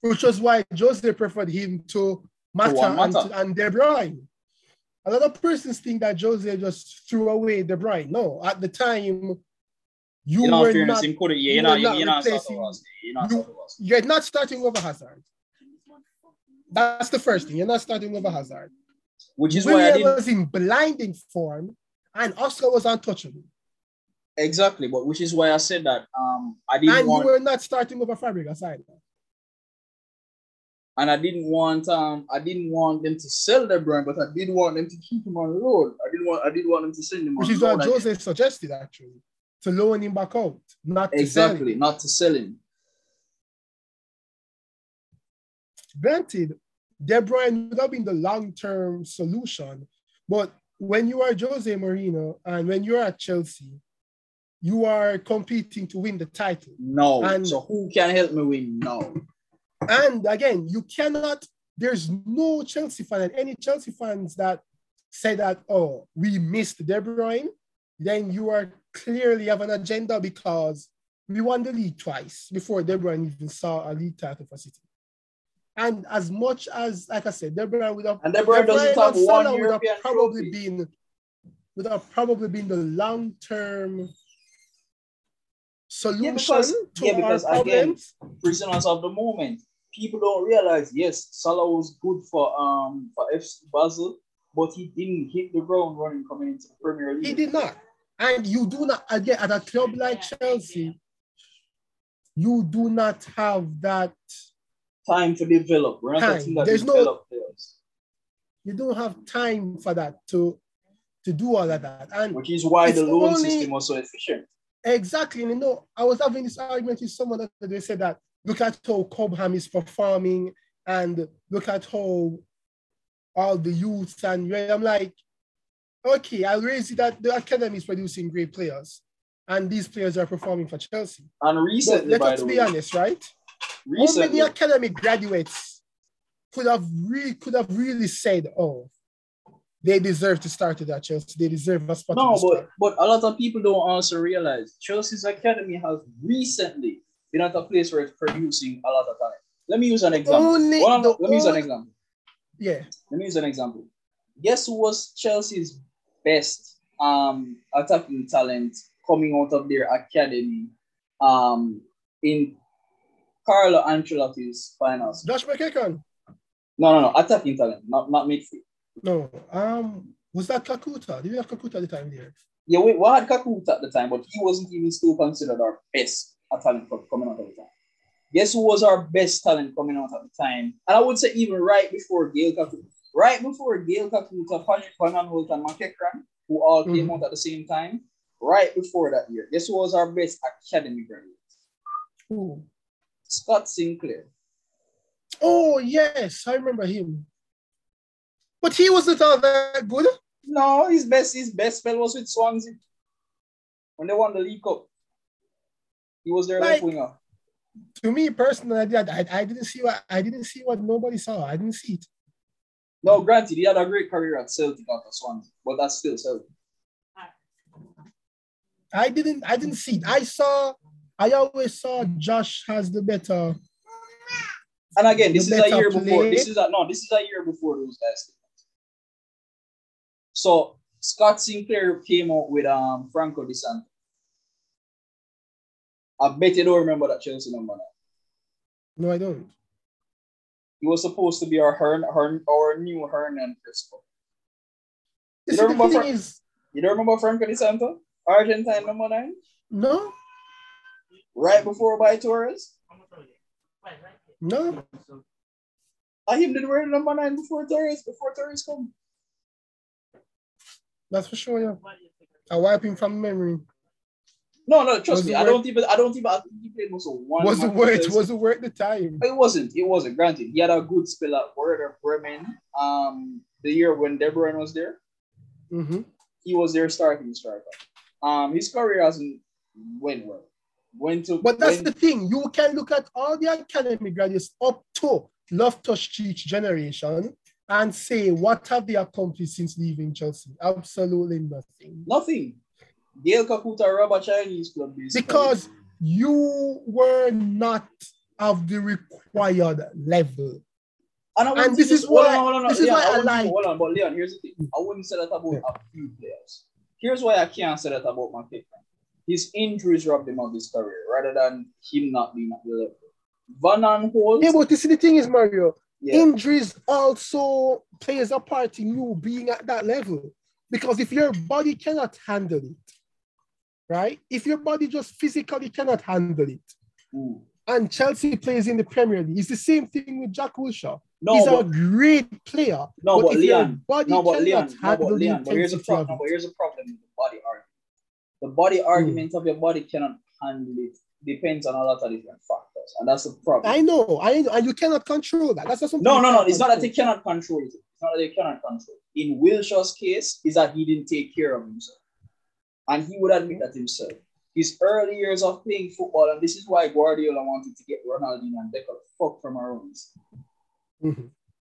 Which was why Jose preferred him to Mata and De Bruyne. A lot of persons think that Jose just threw away De Bruyne. No, at the time, you're not starting over Hazard. That's the first thing. You're not starting over Hazard. Which is why he was in blinding form, and Oscar was untouchable. Exactly, but which is why I said that I didn't. And you were not starting over Fabregas either. And I didn't want them to sell De Bruyne, but I did want them to keep him on loan. I did want them to send him on loan. Which is what Jose suggested, actually, to loan him back out, not to sell him. Granted, De Bruyne would have been the long-term solution, but when you are Jose Mourinho and when you are at Chelsea, you are competing to win the title. No, and so who can help me win now? And again, you cannot, there's no Chelsea fan and any Chelsea fans that say that, oh, we missed De Bruyne, then you are clearly have an agenda because we won the league twice before De Bruyne even saw a league title for City. And as much as, like I said, De Bruyne would have probably been the long-term solution to our problems. Again, prisoners of the moment. People don't realize, yes, Salah was good for FC Basel, but he didn't hit the ground running coming into the Premier League. He did not. And you do not, again, at a club like Chelsea, you do not have that time to develop. We're not talking about develop players. You don't have time for that to do all of that. And which is why the loan system was so efficient. Exactly. And you know, I was having this argument with someone that they said that look at how Cobham is performing and look at how all the youths and I'm like, okay, I'll raise it that the academy is producing great players and these players are performing for Chelsea. And recently, but let's be honest, right? Recently. How many academy graduates could have really said, oh, they deserve to start at Chelsea. They deserve a spot. No, but a lot of people don't also realize Chelsea's academy has recently been at a place where it's producing a lot of talent. Let me use an example. Let me use an example. Guess who was Chelsea's best attacking talent coming out of their academy in Carlo Ancelotti's finals? Josh McEachran. No. Attacking talent, not midfield. No, was that Kakuta? Did we have Kakuta at the time there? Yeah, we had Kakuta at the time, but he wasn't even still considered our best talent coming out at the time. Guess who was our best talent coming out at the time? And I would say even right before Gael Kakuta, Patrick Van Aanholt and McEachran, who all came out at the same time, right before that year, guess who was our best academy graduate? Who? Scott Sinclair. Oh, yes, I remember him. But he wasn't all that good. No, his best spell was with Swansea when they won the League Cup. He was their left winger. To me personally, I didn't see what nobody saw. I didn't see it. No, granted, he had a great career at Celtic after Swansea, but that's still Celtic. I didn't see it. I always saw Josh has the better. And again, this is a year before those guys. So Scott Sinclair came out with Franco Di Santo. I bet you don't remember that Chelsea number now. No, I don't. He was supposed to be our new Hernan Crespo. You don't remember Franco Di Santo? Argentine number 9? No. Right before by Torres? No. I even did wear the number 9 before Torres come. That's for sure, yeah. I wipe him from memory. No, trust me. I don't even he played most of one. Wasn't worth the time. It wasn't. Granted, he had a good spell at Werder Bremen. The year when De Bruyne was there, he was their starting striker. His career hasn't went well. But that's the thing. You can look at all the academy graduates up to Loftus-Cheek's generation and say, what have they accomplished since leaving Chelsea? Absolutely nothing. Nothing. Gael Kakuta, Raba Chinese club. Because you were not of the required level. And this is why I like. Hold on, but Leon, here's the thing. I wouldn't say that about a few players. Here's why I can't say that about McEachran. His injuries robbed him of his career rather than him not being at the level. Van Aanholt. Yeah, but the thing is, Mario, injuries also plays a part in you being at that level. Because if your body cannot handle it, right? If your body just physically cannot handle it, and Chelsea plays in the Premier League, it's the same thing with Jack Wilshere. He's a great player. But here's a problem with the body argument. The body argument of your body cannot handle it depends on a lot of different factors, and that's the problem. I know, and you cannot control that. That's something. No. It's not that they cannot control it. In Wilshere's case, is that he didn't take care of himself, and he would admit that himself. His early years of playing football, and this is why Guardiola wanted to get Ronaldinho and Beckham from our own. Mm-hmm.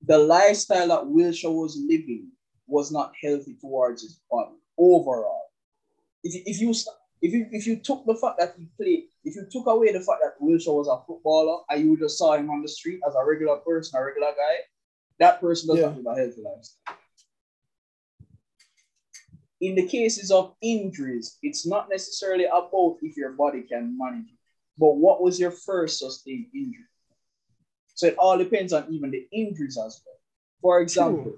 The lifestyle that Wilshere was living was not healthy towards his body overall. If you took away the fact that Wilshere was a footballer and you just saw him on the street as a regular person, a regular guy, that person doesn't have a healthy lifestyle. in the cases of injuries, it's not necessarily about if your body can manage it, but what was your first sustained injury? So it all depends on even the injuries as well. For example,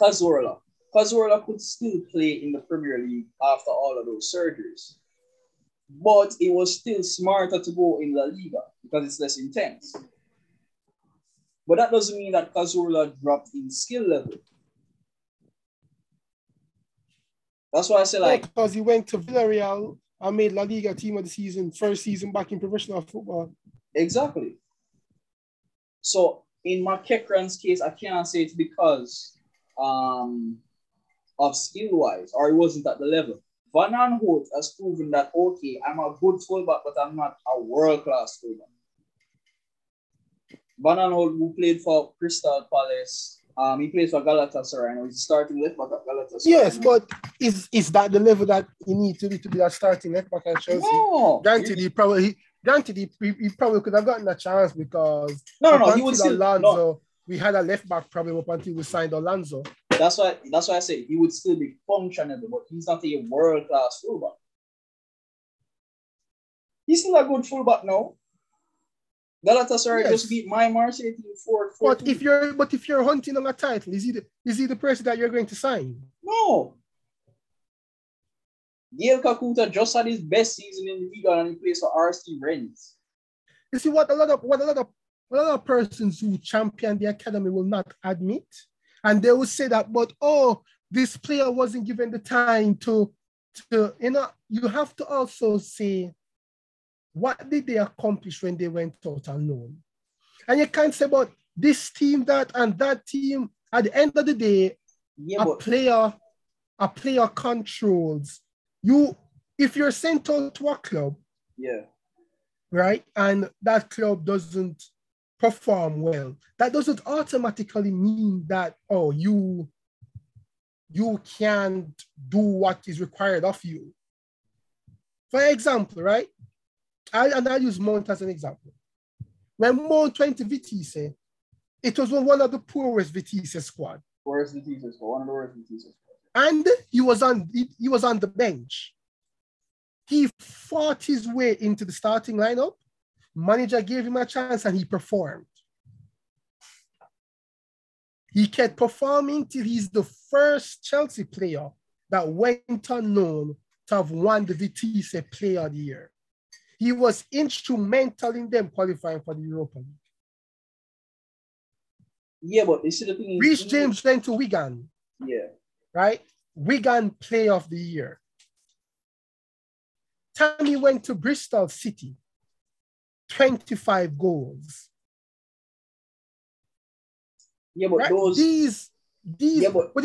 Cazorla. Cazorla could still play in the Premier League after all of those surgeries, but it was still smarter to go in La Liga because it's less intense. But that doesn't mean that Cazorla dropped in skill level. That's why I say, like... because he went to Villarreal and made La Liga team of the season, first season back in professional football. Exactly. So, in Marquez case, I cannot say it's because of skill-wise, or it wasn't at the level. Van Aanholt has proven that, okay, I'm a good fullback, but I'm not a world-class fullback. Van Aanholt, who played for Crystal Palace, he plays for Galatasaray now. He's starting left back at Galatasaray. Yes, but is that the level that you need to be that starting left back at Chelsea? No. Granted, he probably could have gotten a chance because he would still Alonso. No. We had a left back problem up until we signed Alonso. That's why I say he would still be functional, but he's not a world class fullback. He's still a good fullback now. Galatasaray just beat my Marseille team 4-4. But if you're hunting on a title, is he the person that you're going to sign? No. Gael Kakuta just had his best season in the league and he plays for RC Rennes. You see what a lot of persons who champion the academy will not admit, and they will say that, but this player wasn't given the time to you have to also say, what did they accomplish when they went out alone? And you can't say about this team, that, and that team. At the end of the day, a player controls you. If you're sent out to a club, right, and that club doesn't perform well, that doesn't automatically mean that you can't do what is required of you. For example, right. I'll use Mount as an example. When Mount went to Vitesse, it was one of the poorest Vitesse squad. One of the worst Vitesse squad. And he was on the bench. He fought his way into the starting lineup. Manager gave him a chance and he performed. He kept performing till he's the first Chelsea player that went unknown to have won the Vitesse Player of the Year. He was instrumental in them qualifying for the Europa League. Yeah, but this is the thing. Reece James went to Wigan. Yeah. Right? Wigan Player of the Year. Tammy went to Bristol City. 25 goals. Yeah, but right? But you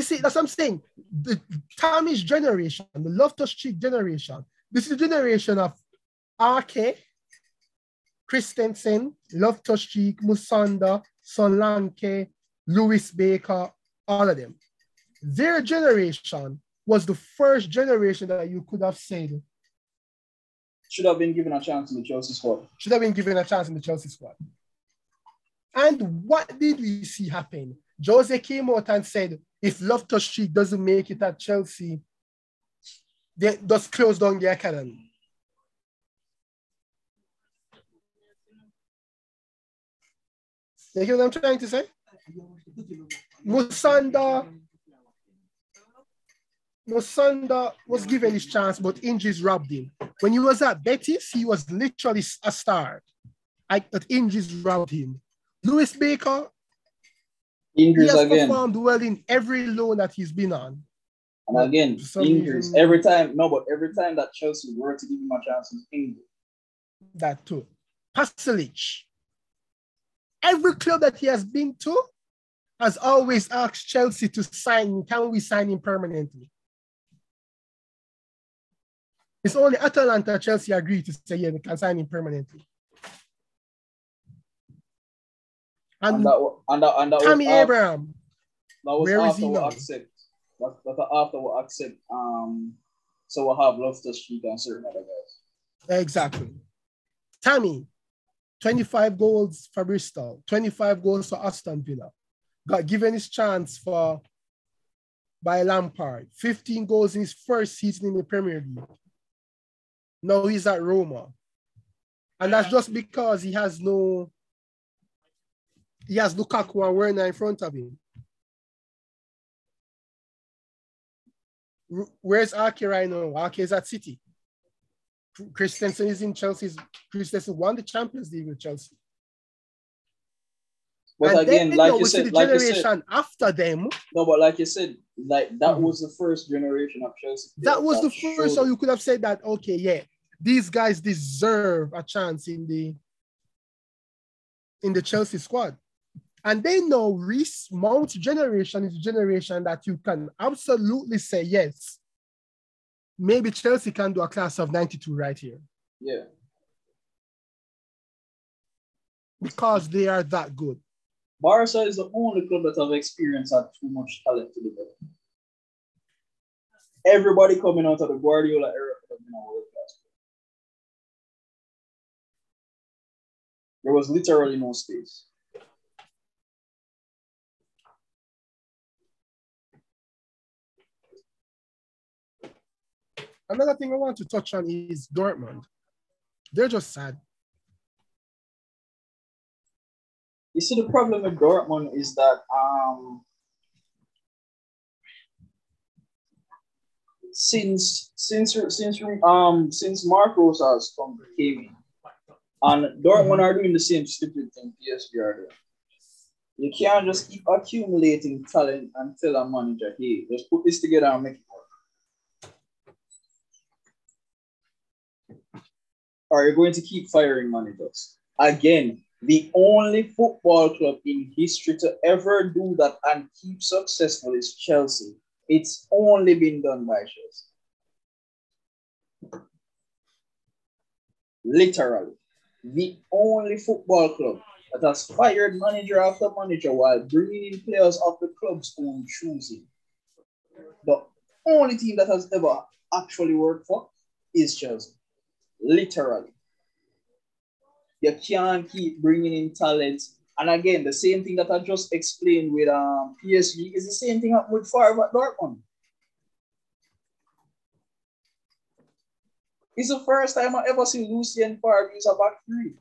see, that's what I'm saying. The Tammy's generation, the Loftus-Cheek generation, this is the generation of Arke, Christensen, Loftus-Cheek, Musonda, Solanke, Lewis Baker, all of them. Their generation was the first generation that you could have said should have been given a chance in the Chelsea squad. And what did we see happen? Jose came out and said, if Loftus-Cheek doesn't make it at Chelsea, they just close down the academy. You hear what I'm trying to say? Musonda was given his chance, but injuries robbed him. When he was at Betis, he was literally a star. But injuries robbed him. Lewis Baker, injuries again. He has performed well in every loan that he's been on. And again, injuries. Every time that Chelsea were to give him a chance, he's injured. That too. Pasalic. Every club that he has been to has always asked Chelsea to sign. Can we sign him permanently? It's only Atalanta Chelsea agreed to say, yeah, we can sign him permanently. And that Tammy was Abraham. That was after we accept. So we'll have Loftus-Cheek and certain other guys. Exactly. Tammy. 25 goals for Bristol, 25 goals for Aston Villa. Got given his chance for by Lampard. 15 goals in his first season in the Premier League. Now he's at Roma. And that's just because he has no... He has Lukaku and Werner in front of him. Where's Ake right now? Ake is at City. Christensen is in Chelsea. Christensen won the Champions League with Chelsea. But and again, like you said, after them. No, but like you said, like that was the first generation of Chelsea. That was the first, so you could have said that. Okay, yeah, these guys deserve a chance in the Chelsea squad, and they know Reece Mount generation is a generation that you can absolutely say yes. Maybe Chelsea can do a class of 92 right here. Yeah, because they are that good. Barca is the only club that have experienced had too much talent to develop. Everybody coming out of the Guardiola era could have been a world class. There was literally no space. Another thing I want to touch on is Dortmund. They're just sad. You see, the problem with Dortmund is that since Marcos has come to came in, and Dortmund are doing the same stupid thing PSG are doing. You can't just keep accumulating talent and tell a manager, hey, let's put this together and make it work. Or you're going to keep firing managers. Again, the only football club in history to ever do that and keep successful is Chelsea. It's only been done by Chelsea. Literally. The only football club that has fired manager after manager while bringing in players of the club's own choosing. The only team that has ever actually worked for is Chelsea. Literally. You can't keep bringing in talent. And again, the same thing that I just explained with PSG is the same thing with Favre at Dortmund. It's the first time I ever see Lucien Favre use a back three.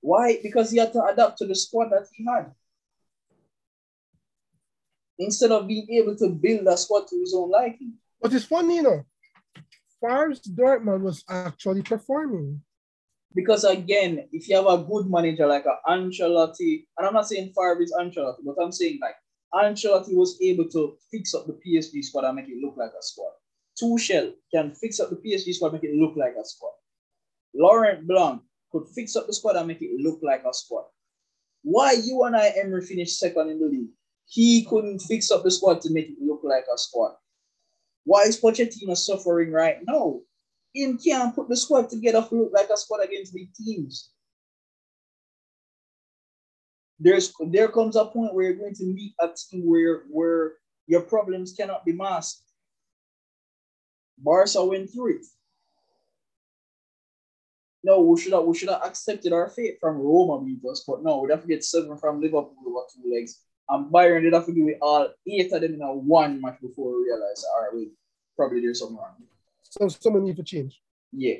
Why? Because he had to adapt to the squad that he had. Instead of being able to build a squad to his own liking. But it's funny, you know. Favre's Dortmund was actually performing. Because again, if you have a good manager like Ancelotti, and I'm not saying Favre is Ancelotti, but I'm saying like Ancelotti was able to fix up the PSG squad and make it look like a squad. Tuchel can fix up the PSG squad and make it look like a squad. Laurent Blanc could fix up the squad and make it look like a squad. Why Unai Emery finished second in the league? He couldn't fix up the squad to make it look like a squad. Why is Pochettino suffering right now? He can't put the squad together to look like a squad against big teams. There comes a point where you're going to meet a team where your problems cannot be masked. Barca went through it. No, we should have accepted our fate from Roma beat us, but no, we'd have to get 7 from Liverpool over 2 legs. And Bayern did have to do it all 8 of them in a one match before we realized, all right, we probably there's something wrong. So someone need to change. Yeah.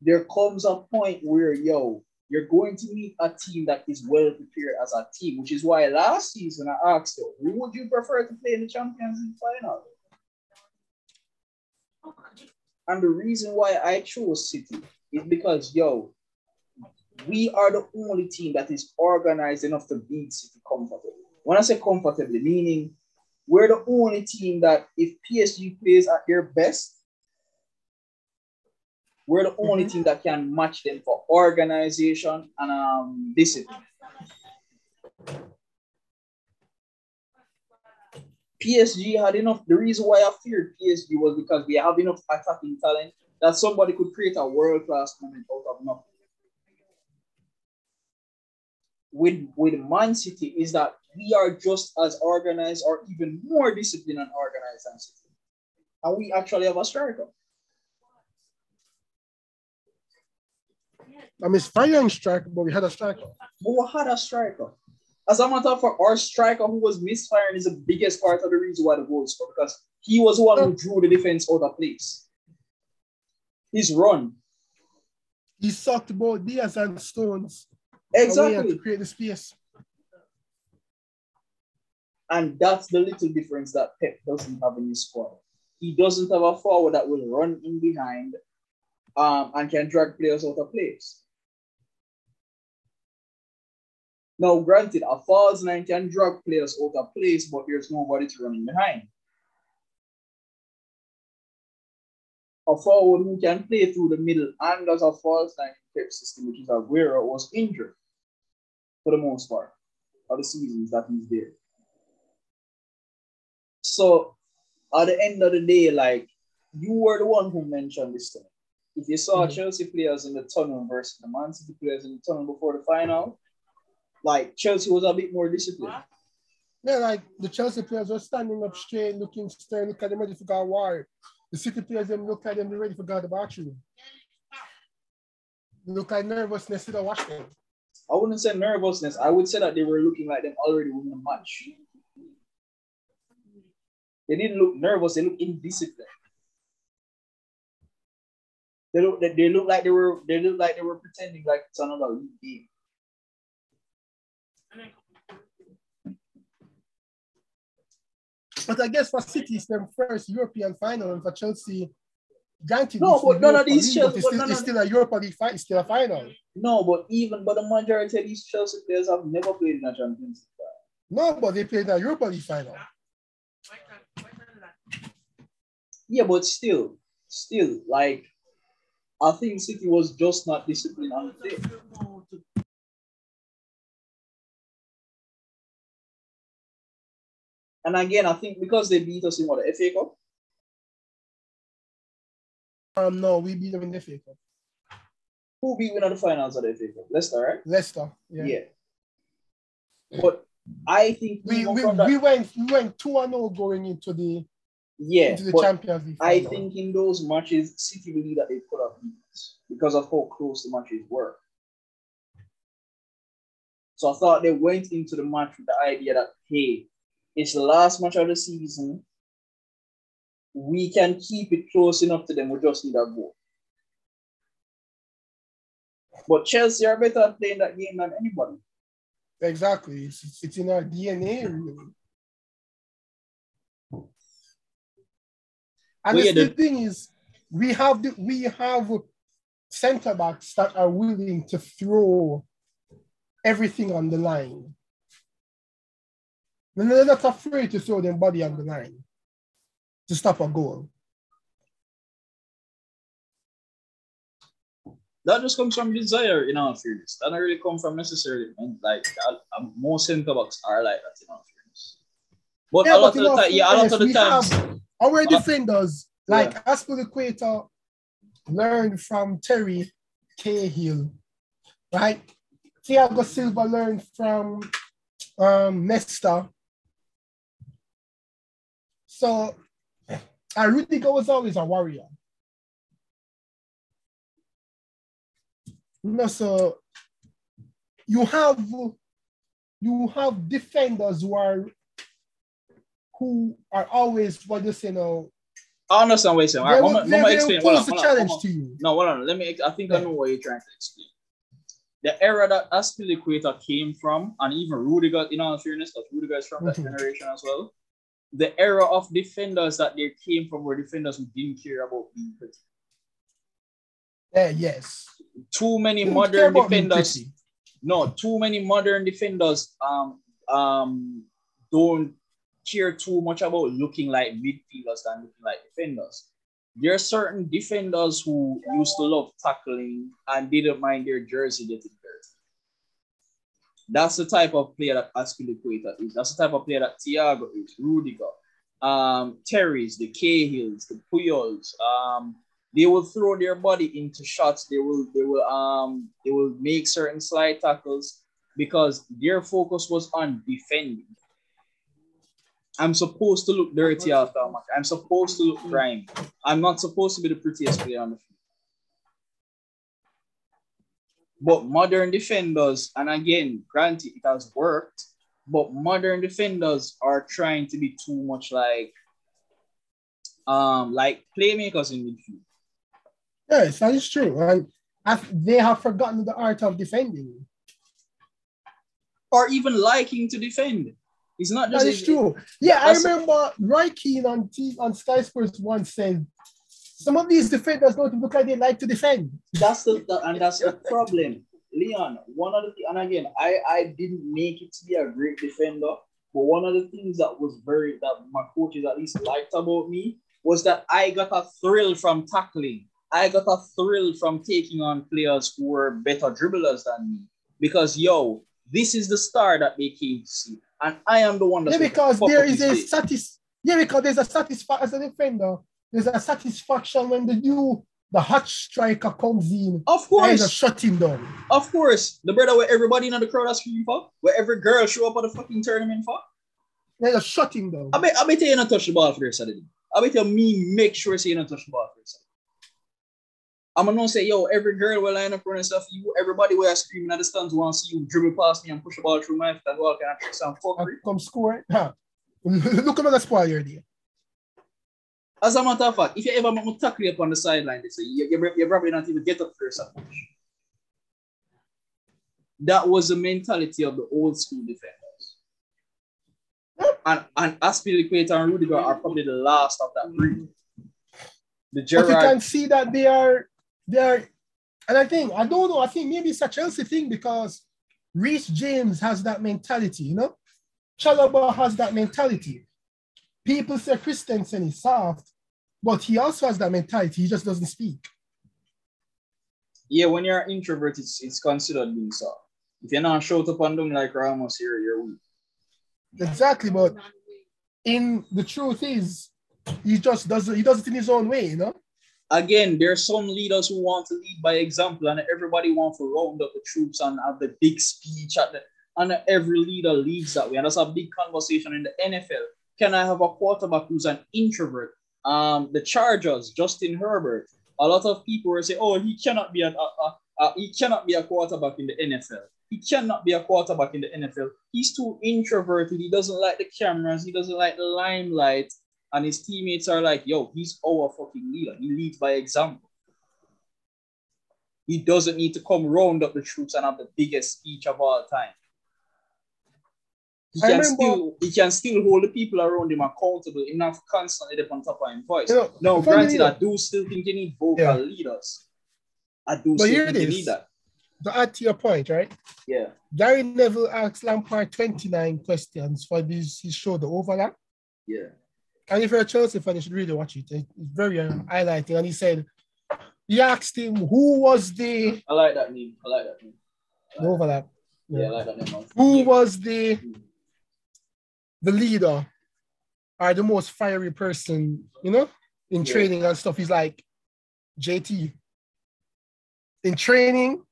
There comes a point where, you're going to meet a team that is well prepared as a team, which is why last season I asked you, who would you prefer to play in the Champions League final? And the reason why I chose City is because, we are the only team that is organized enough to beat City comfortably. When I say comfortably, meaning we're the only team that if PSG plays at their best, we're the only team that can match them for organization and discipline. PSG had enough. The reason why I feared PSG was because they have enough attacking talent that somebody could create a world-class moment out of nothing. With Man City is that we are just as organized or even more disciplined and organized than City. And we actually have a striker. I mean, it's firing striker, but we had a striker. As a matter of fact, our striker who was misfiring is the biggest part of the reason why the goal scored, because he was the one who drew the defense out of place. His run. He sucked both Diaz and Stones. Exactly. To create the space. And that's the little difference that Pep doesn't have in his squad. He doesn't have a forward that will run in behind and can drag players out of place. Now, granted, a false nine can drag players out of place, but there's nobody to run in behind. A forward who can play through the middle and as a false nine in Pep's system, which is Aguero, was injured for the most part of the seasons that he's there. So, at the end of the day, like, you were the one who mentioned this to me. If you saw Chelsea players in the tunnel versus the Man City players in the tunnel before the final, like, Chelsea was a bit more disciplined. Yeah, like, the Chelsea players were standing up straight, looking stern, look at them ready for God wire. The City players, them look at them ready for God the action. Look at nervousness, you don't watch them. I wouldn't say nervousness. I would say that they were looking like them already won the match. They didn't look nervous, they looked indisciplined. They look like they were pretending like it's another league game. But I guess for City, it's their first European final, and for Chelsea, granted, no, but none of these Chelsea it's still a Europa League final, it's still a final. No, but the majority of these Chelsea players have never played in a Champions League final. No, but they played in a Europa League final. Yeah, but still, like, I think City was just not disciplined on the day. And again, I think because they beat us in what, the FA Cup? No, we beat them in the FA Cup. Who beat them in the finals of the FA Cup? Leicester, right? Leicester, yeah. But I think we went 2-0 going into the Champions League. I think in those matches, City believed that they could have beat us because of how close the matches were. So I thought they went into the match with the idea that, hey, it's the last match of the season. We can keep it close enough to them. We just need a goal. But Chelsea are better at playing that game than anybody. Exactly. It's in our DNA, really. And the thing is, we have centre backs that are willing to throw everything on the line. And they're not afraid to throw their body on the line to stop a goal. That just comes from desire in our fairness. That doesn't really come from necessarily, man. Like most centre backs are like that in our fairness. But yeah, a lot of the times. Our defenders, Aspilicueta learned from Terry Cahill, right? Thiago Silva learned from Nesta. So, Rudiger was always a warrior. You know, so you have defenders who are always what you say now. I understand what you're saying. Let me explain. Hold on. No, hold on. I know what you're trying to explain. The era that Aspilicueta came from, and even Rudiger, in all fairness, because Rudiger is from that generation as well. The era of defenders that they came from were defenders who didn't care about being pretty. Yes. Too many modern defenders don't care too much about looking like midfielders than looking like defenders. There are certain defenders who used to love tackling and didn't mind their jersey getting dirty. That's the type of player that Aspilicueta is. That's the type of player that Thiago is, Rudiger, Terry's, the Cahills, the Puyols. They will throw their body into shots. They will make certain slide tackles because their focus was on defending. I'm supposed to look dirty after a match. I'm supposed to look grimy. I'm not supposed to be the prettiest player on the field. But modern defenders, and again, granted, it has worked, But modern defenders are trying to be too much like playmakers in midfield. Yes, that is true. And they have forgotten the art of defending. Or even liking to defend. It's not just... That is true. Yeah, I remember Roy Keane on Sky Sports once said, some of these defenders don't look like they like to defend. That's the problem. Leon, one of the things, and again, I didn't make it to be a great defender, but one of the things that my coaches at least liked about me was that I got a thrill from tackling. I got a thrill from taking on players who were better dribblers than me. Because, this is the star that they came to see. And I am the one that's... because there's a satisfaction as a defender. There's a satisfaction when the hot striker comes in. Of course. And shut him down. Of course. The brother where everybody in the crowd is screaming for. Where every girl show up at the fucking tournament for. They're just shut him down. I bet you don't touch the ball for the Saturday. I bet you make sure you don't touch the ball for the Saturday. I'm going to say, every girl will line up for herself. Everybody will screaming at the stands wants you dribble past me and push the ball through my foot. Well, can I trick some fuckery? Come score. Huh. Look at the spoil you're there. As a matter of fact, if you ever make me tackle you up on the sideline, they say, you're probably not even get up for yourself. That was the mentality of the old school defenders. And Aspilicueta and Rudiger are probably the last of that breed. But you can see that they are, and I think maybe it's a Chelsea thing because Reece James has that mentality, Chalobah has that mentality. People say Christensen is soft, but he also has that mentality. He just doesn't speak. Yeah, when you're an introvert, it's considered being soft. If you're not short up on them like Ramos here, you're weak. Exactly, but the truth is, he just doesn't. He does it in his own way, Again, there are some leaders who want to lead by example, and everybody wants to round up the troops and have the big speech. And every leader leads that way, and that's a big conversation in the NFL. Can I have a quarterback who's an introvert? The Chargers, Justin Herbert. A lot of people will say, he cannot be a quarterback in the NFL. He cannot be a quarterback in the NFL. He's too introverted. He doesn't like the cameras. He doesn't like the limelight. And his teammates are like, he's our fucking leader. He leads by example. He doesn't need to come round up the troops and have the biggest speech of all time. He can still hold the people around him accountable enough constantly on top of his voice. Now, granted, I do still think you need vocal leaders. I do still think you need that. To add to your point, right? Yeah. Gary Neville asked Lampard 29 questions for his show, The Overlap. Yeah. And if you're a Chelsea fan, you should really watch it. It's very highlighting. And he asked him, who was the... I like that name. The Overlap. Yeah, I like that name. Who was the leader or the most fiery person, in training and stuff? He's like, JT. In training,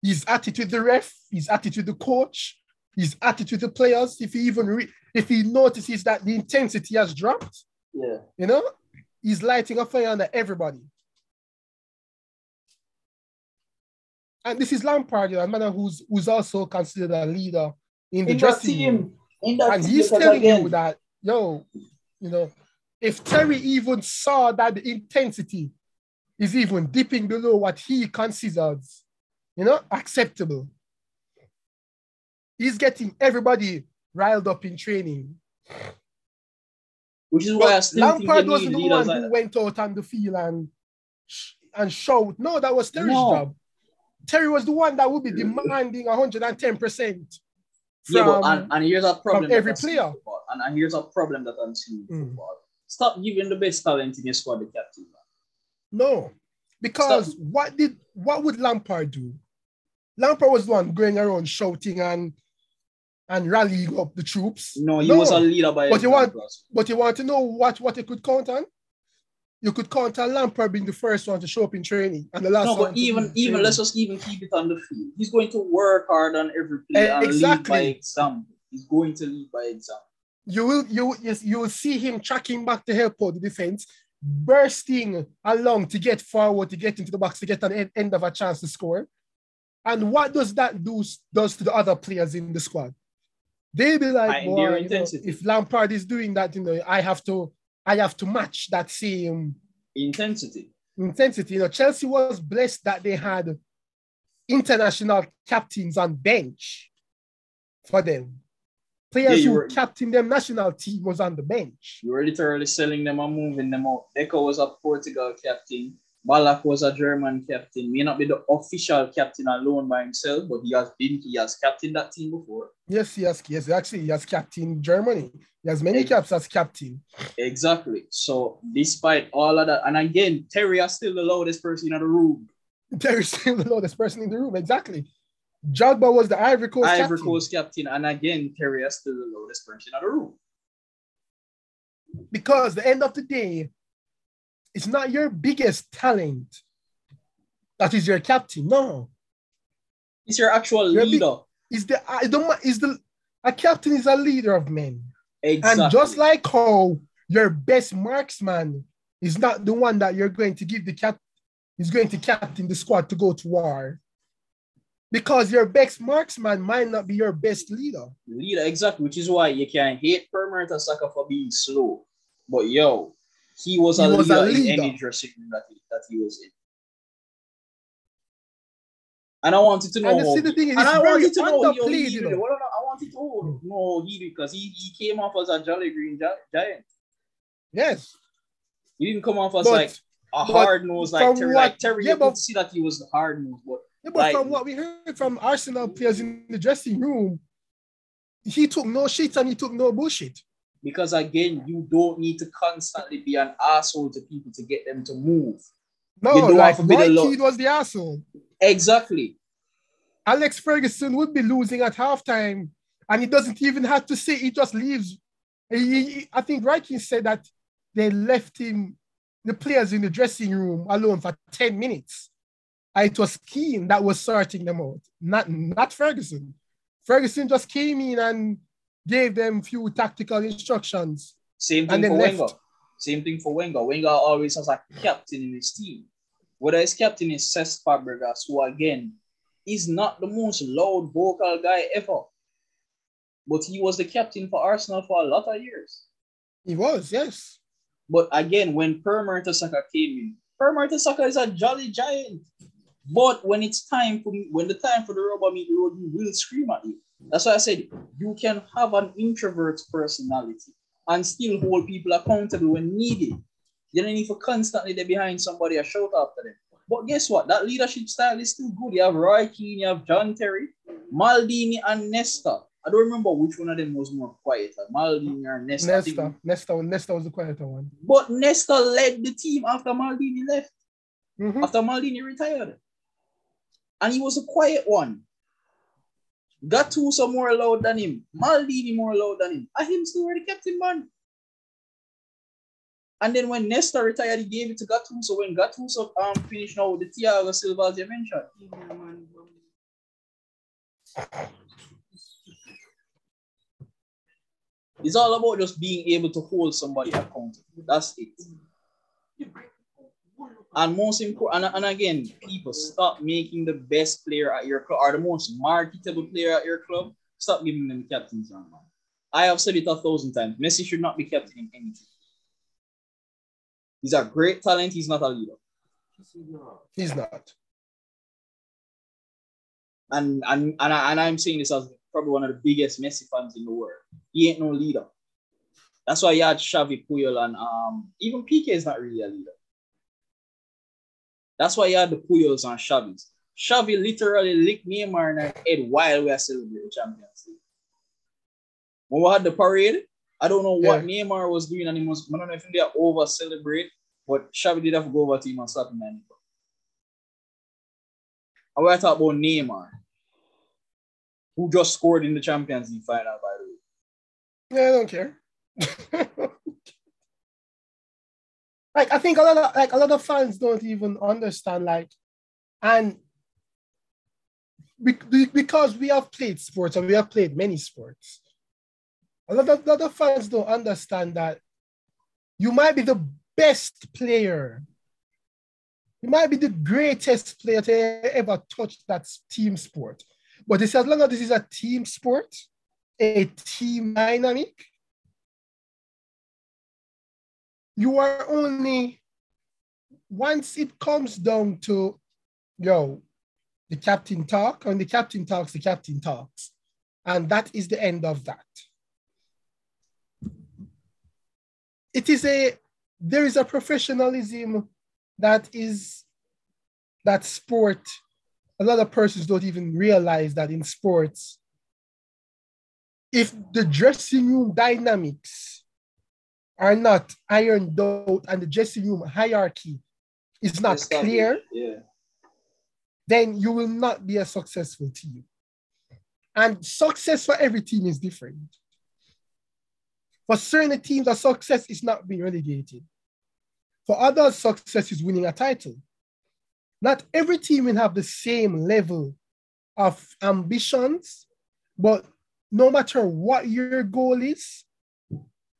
his attitude the ref, his attitude the coach, his attitude the players, if he notices that the intensity has dropped, he's lighting a fire under everybody. And this is Lampard, a man who's also considered a leader in the dressing room. And he's telling you that, if Terry even saw that the intensity is even dipping below what he considers, acceptable, he's getting everybody riled up in training. Which is why I still Lampard wasn't the one who went out on the field and showed. No, that was Terry's job. Terry was the one that would be demanding 110%. And here's a problem from every player. And here's a problem that I'm seeing in football. Stop giving the best talent in your squad the captain. No, because what would Lampard do? Lampard was the one going around shouting and rallying up the troops. No, he was a leader by example. But you want to know what he could count on? You could count on Lampard being the first one to show up in training and the last one. No, but even let's just even keep it on the field. He's going to work hard on every play and lead by example. He's going to lead by example. You will see him tracking back to help out the defense, bursting along to get forward, to get into the box, to get an end of a chance to score. And what does that do to the other players in the squad? They be like, boy, you know, if Lampard is doing that, you know, I have to match that same intensity. You know, Chelsea was blessed that they had international captains on bench for them. Players who captained them national team was on the bench. You were literally selling them and moving them out. Deco was a Portugal captain. Ballack was a German captain. May not be the official captain alone by himself, but he has captained that team before. Yes, yes. Actually, he has captained Germany. He has many caps as captain. Exactly. So despite all of that, and again, Terry is still the loudest person in the room. Terry's still the loudest person in the room, exactly. Drogba was the Ivory Coast captain, and again, Terry is still the loudest person in the room. Because at the end of the day, it's not your biggest talent that is your captain. No, it's your actual leader. A captain is a leader of men. Exactly. And just like how your best marksman is not the one that you're going to give the captain, is going to captain the squad to go to war, because your best marksman might not be your best leader. Leader, exactly. Which is why you can hate Permer and Saka for being slow, but yo. He was a leader in any dressing room that he was in. And I wanted to know. Because he came off as a jolly green giant. Yes. He didn't come off as hard nose like Terry. Like Terry, you could see that he was hard nose. But from what we heard from Arsenal players in the dressing room, he took no shit and he took no bullshit. Because again, you don't need to constantly be an asshole to people to get them to move. No, like Roy Keane was the asshole. Exactly. Alex Ferguson would be losing at halftime, and he doesn't even have to say. He just leaves. I think Roy Keane said that they left him, the players in the dressing room alone for 10 minutes. And it was Keane that was sorting them out, not Ferguson. Ferguson just came in and gave them few tactical instructions. Same thing for Wenger. Wenger always has a captain in his team. Whether his captain is Cesc Fabregas, who again is not the most loud vocal guy ever, but he was the captain for Arsenal for a lot of years. He was, yes. But again, when Permer Saka came in, Permer Saka is a jolly giant. But when it's time for the rubber meets the road, he will scream at you. That's why I said you can have an introvert's personality and still hold people accountable when needed. You don't need to constantly be behind somebody or shout after them. But guess what? That leadership style is still good. You have Roy Keane, you have John Terry, Maldini, and Nesta. I don't remember which one of them was more quiet. Maldini or Nesta. Nesta was the quieter one. But Nesta led the team after Maldini left. Mm-hmm. After Maldini retired. And he was a quiet one. Gattuso more loud than him. Maldini more loud than him. And him still were the captain, man. And then when Nesta retired, he gave it to Gattuso. When Gattuso finished now with the Thiago Silva, as you mentioned. It's all about just being able to hold somebody accountable. That's it. And most important, and again, people, stop making the best player at your club or the most marketable player at your club. Stop giving them captains, man. I have said it 1,000 times. Messi should not be captain in anything. He's a great talent. He's not a leader. He's not. And I'm saying this as probably one of the biggest Messi fans in the world. He ain't no leader. That's why you had Xavi, Puyol, and even Piqué is not really a leader. That's why you had the Puyols and Xavis. Xavi literally licked Neymar in the head while we are celebrating the Champions League. When we had the parade, I don't know what Neymar was doing, and I don't know if they are over celebrate, but Xavi did have to go over to him and slap him. And I want to talk about Neymar, who just scored in the Champions League final, by the way. Yeah, I don't care. Like, I think a lot of fans don't even understand, and because we have played sports and we have played many sports, a lot of fans don't understand that you might be the best player. You might be the greatest player to ever touch that team sport. But as long as this is a team sport, a team dynamic, you are only, once it comes down to, yo, the captain talk, and the captain talks. And that is the end of that. It is a, there is a professionalism that is, that sport, a lot of persons don't even realize that in sports, if the dressing room dynamics are not ironed out and the dressing room hierarchy is not clear, yeah, then you will not be a successful team. And success for every team is different. For certain teams, the success is not being relegated. For others, success is winning a title. Not every team will have the same level of ambitions, but no matter what your goal is,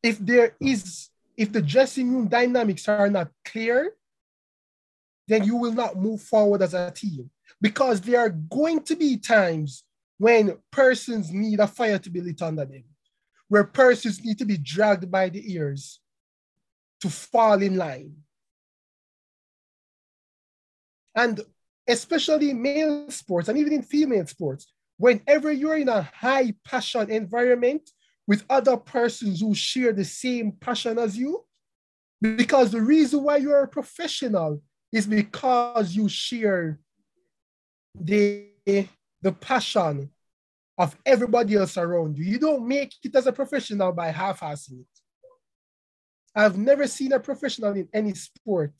if there is, if the dressing room dynamics are not clear, then you will not move forward as a team, because there are going to be times when persons need a fire to be lit under them, where persons need to be dragged by the ears to fall in line. And especially male sports, and even in female sports, whenever you're in a high passion environment with other persons who share the same passion as you, because the reason why you're a professional is because you share the passion of everybody else around you. You don't make it as a professional by half-assing it. I've never seen a professional in any sport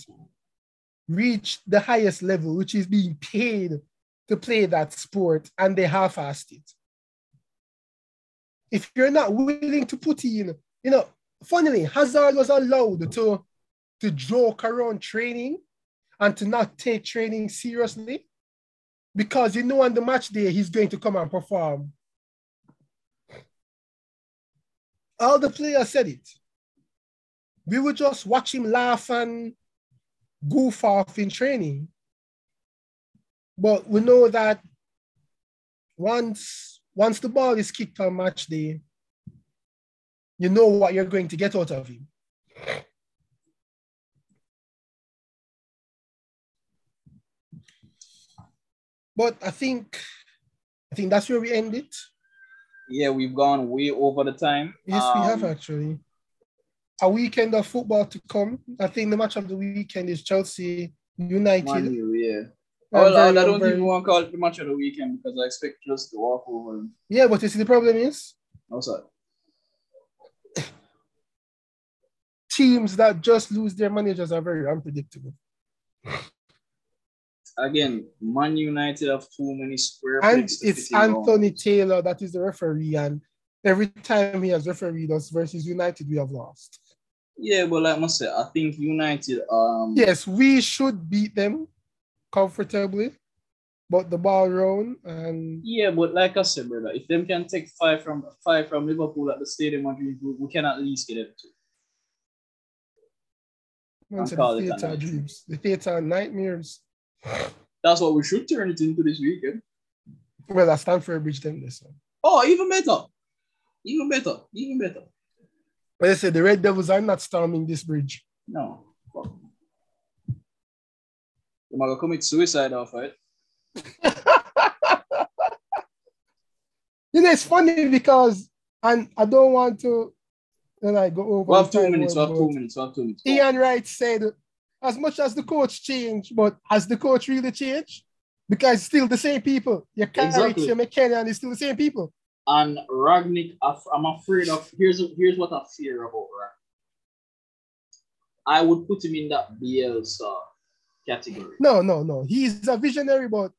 reach the highest level, which is being paid to play that sport, and they half-assed it. If you're not willing to put in, you know, funnily, Hazard was allowed to joke around training and to not take training seriously, because you know on the match day, he's going to come and perform. All the players said it. We would just watch him laugh and goof off in training. But we know that once the ball is kicked on match day, you know what you're going to get out of him. But I think that's where we end it. Yeah, we've gone way over the time. Yes, we have actually. A weekend of football to come. I think the match of the weekend is Chelsea United. Manu, yeah. Well, I don't even want to call it the match of the weekend because I expect just to walk over. Yeah, but you see the problem is? What's that? Teams that just lose their managers are very unpredictable. Again, Man United have too many square pegs. And it's Anthony Taylor that is the referee, and every time he has refereed us versus United, we have lost. Yeah, but like I must say, I think United... Yes, we should beat them comfortably, but the ball round and... Yeah, but like I said, brother, if them can take five from Liverpool at the Stadium of Dreams, we can at least get them two. The theatre dreams. The theatre nightmares. That's what we should turn it into this weekend. Well, I stand for a bridge then this one. Oh, even better. But I said the Red Devils are not storming this bridge. No. They might commit suicide off it. You know, it's funny because, and I don't want to, then I go over. We have two minutes. Ian Wright said, as much as the coach changed, but has the coach really changed? Because it's still the same people. Your Carrick, your McKenna, it's still the same people. And Rangnick, I'm afraid of, here's what I fear about Rangnick. I would put him in that Bielsa category. No. He's a visionary, but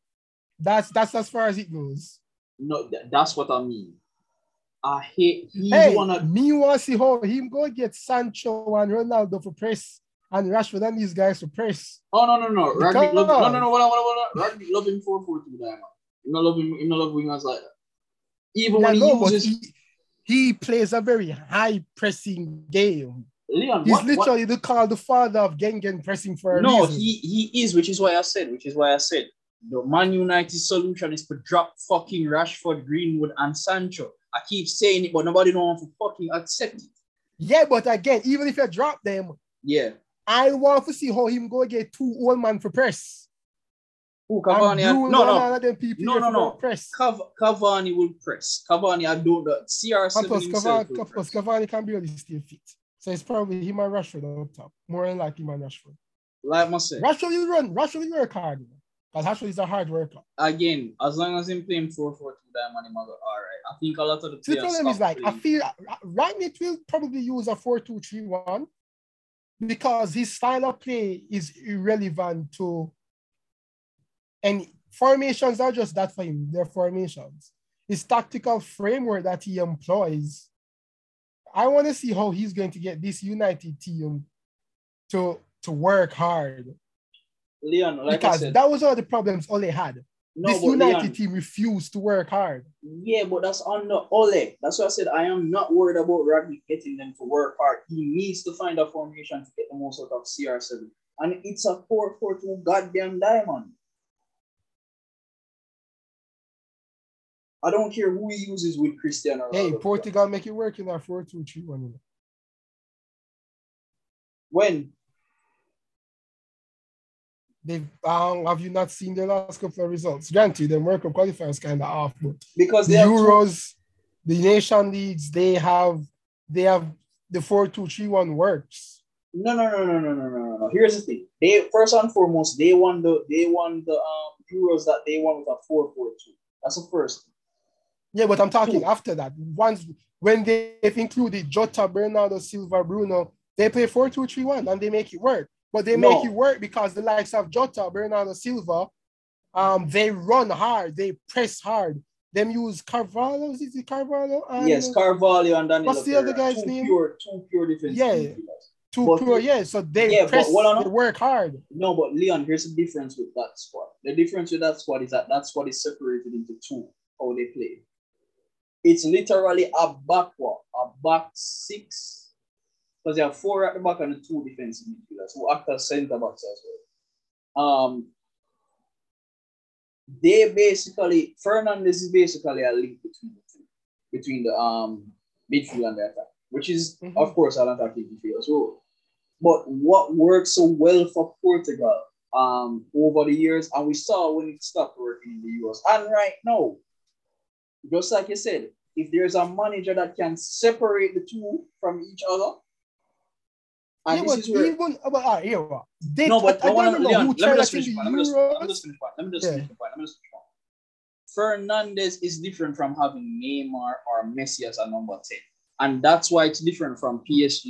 that's as far as it goes. No, that's what I mean. Me want to see how him go get Sancho and Ronaldo for press. And Rashford and these guys to press. Oh, no. Rugby love, no. Rugby love him 4-4 to the diamond. You not love wingers like that. He plays a very high-pressing game. Leon, he's literally called the father of Gengen pressing for a reason. No, he is, which is why I said the Man United solution is to drop fucking Rashford, Greenwood, and Sancho I keep saying it, but nobody don't want to fucking accept it. Yeah, but again, even if you drop them, yeah, I want to see how him go get two old man for press. Ooh, Cavani, no. Press. Cavani will press. Cavani, I do that. CR7 plus himself Cavani can barely stay fit. So it's probably him and Rashford up top. More than likely him and Rashford. Like I said, Rashford will work hard. Because Rashford is a hard worker. Again, as long as he's playing 4-4-2, that man, he's all right. I think a lot of the players... The problem is like, playing. I feel Rangnick will probably use a 4-2-3-1 because his style of play is irrelevant to... And formations are just that for him. They're formations. His tactical framework that he employs, I want to see how he's going to get this United team to work hard. Leon, like because I said, that was all the problems Ole had. No, this United Leon, team refused to work hard. Yeah, but that's on the Ole. That's why I said I am not worried about Rangnick getting them to work hard. He needs to find a formation to get the most out of CR7. And it's a 4-4-2 goddamn diamond. I don't care who he uses with Cristiano Ronaldo. Hey, Portugal make it work in that 4-2-3-1. When? Have you not seen the last couple of results? Granted, the World Cup qualifiers kind of off, but because the Euros, the Nation Leagues, they have the 4-2-3-1 works. No. Here's the thing: they first and foremost they won the Euros that they won with a 4-4-2. That's the first. Yeah, but I'm talking after that. Once when they've included Jota, Bernardo Silva, Bruno, they play 4-2-3-1 and they make it work. But they make it work because the likes of Jota, Bernardo Silva, they run hard, they press hard. Them use Carvalho, is it Carvalho? Carvalho and Danilo. What's the other guy's name? Two pure defense. Yeah, So they press, they work hard. No, but Leon, here's the difference with that squad. The difference with that squad is that squad is separated into two, how they play. It's literally a back six. Because they have four at the back and the two defensive midfielders who act as centre backs as well. Fernandes is basically a link between the midfield and the attack, which is of course an attacking midfielder's role. But what worked so well for Portugal over the years, and we saw when it stopped working in the Euros, and right now, just like you said, if there's a manager that can separate the two from each other, Let me just finish the point. Fernandes is different from having Neymar or Messi as a number 10, and that's why it's different from PSG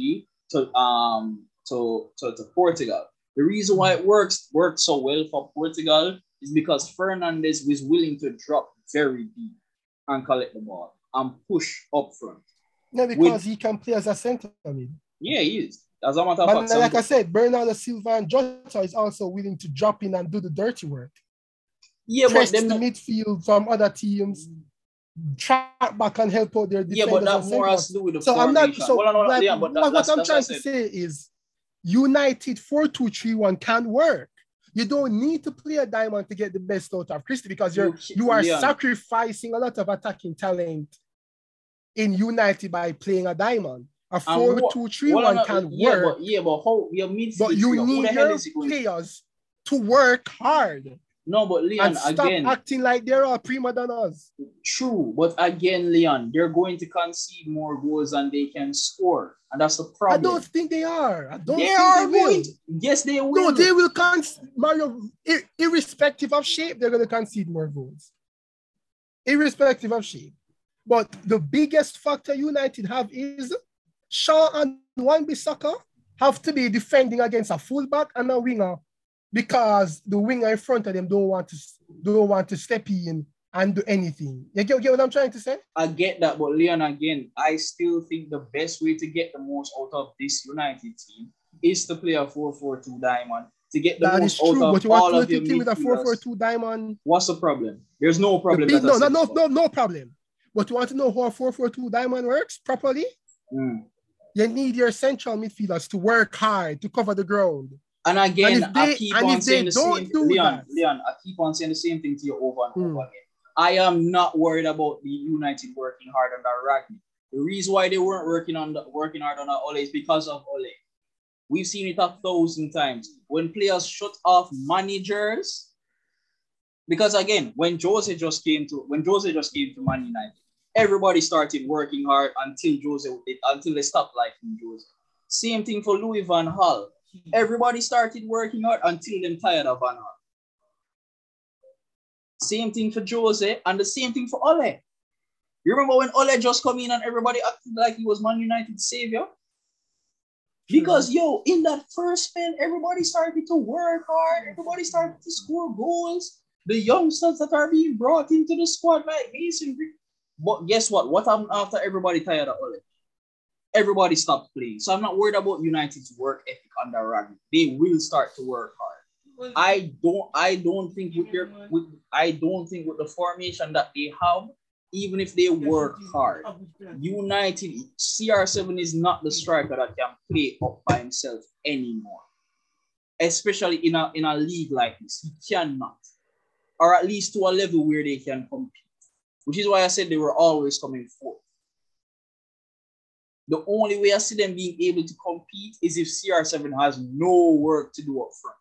to Portugal. The reason why it worked so well for Portugal is because Fernandes was willing to drop very deep and collect the ball and push up front. Yeah, because he can play as a center mid. Yeah, he is. As a matter of fact, like I said, Bernardo Silva and Jota is also willing to drop in and do the dirty work. Yeah, press but the midfield from other teams, track back and help out their defenders. Yeah, but that more has to do with the formation. What I'm trying to say is, United 4-2-3-1 can work. You don't need to play a diamond to get the best out of Christie because you are sacrificing a lot of attacking talent in United by playing a diamond. A 4-2-3-1 can work. But you need your players to work hard. No, but Leon, and stop acting like they're all prima donnas. True, but again, Leon, they're going to concede more goals than they can score. And that's the problem. I don't think they are. They will. Yes, they will. No, they will concede. Mario, irrespective of shape, they're going to concede more goals. Irrespective of shape. But the biggest factor United have is Shaw and Wan-Bissaka have to be defending against a fullback and a winger because the winger in front of them don't want to step in and do anything. You get what I'm trying to say? I get that, but Leon, again, I still think the best way to get the most out of this United team is to play a 4-4-2 diamond to get the most out of all of them. That is true, but you want to team with a 4-4-2 diamond. What's the problem? There's no problem. No problem. But you want to know how a 4-4-2 diamond works properly? Mm. You need your central midfielders to work hard to cover the ground. And again, I keep on saying the same thing to you over and over again. I am not worried about the United working hard under Ragnick. The reason why they weren't working hard under Ole is because of Ole. We've seen it 1,000 times. When players shut off managers, because again, when Jose just came to Man United, everybody started working hard until they stopped liking Jose. Same thing for Louis van Gaal. Everybody started working hard until they're tired of Van Gaal. Same thing for Jose and the same thing for Ole. You remember when Ole just come in and everybody acted like he was Man United's savior? Because, in that first spin, everybody started to work hard. Everybody started to score goals. The youngsters that are being brought into the squad, like Mason. But guess what? What happened after everybody tired of Ole? Everybody stopped playing. So I'm not worried about United's work ethic under Ragnick. They will start to work hard. I don't think with the formation that they have, even if they work hard, United, CR7 is not the striker that can play up by himself anymore. Especially in a league like this, he cannot. Or at least to a level where they can compete. Which is why I said they were always coming forth. The only way I see them being able to compete is if CR7 has no work to do up front.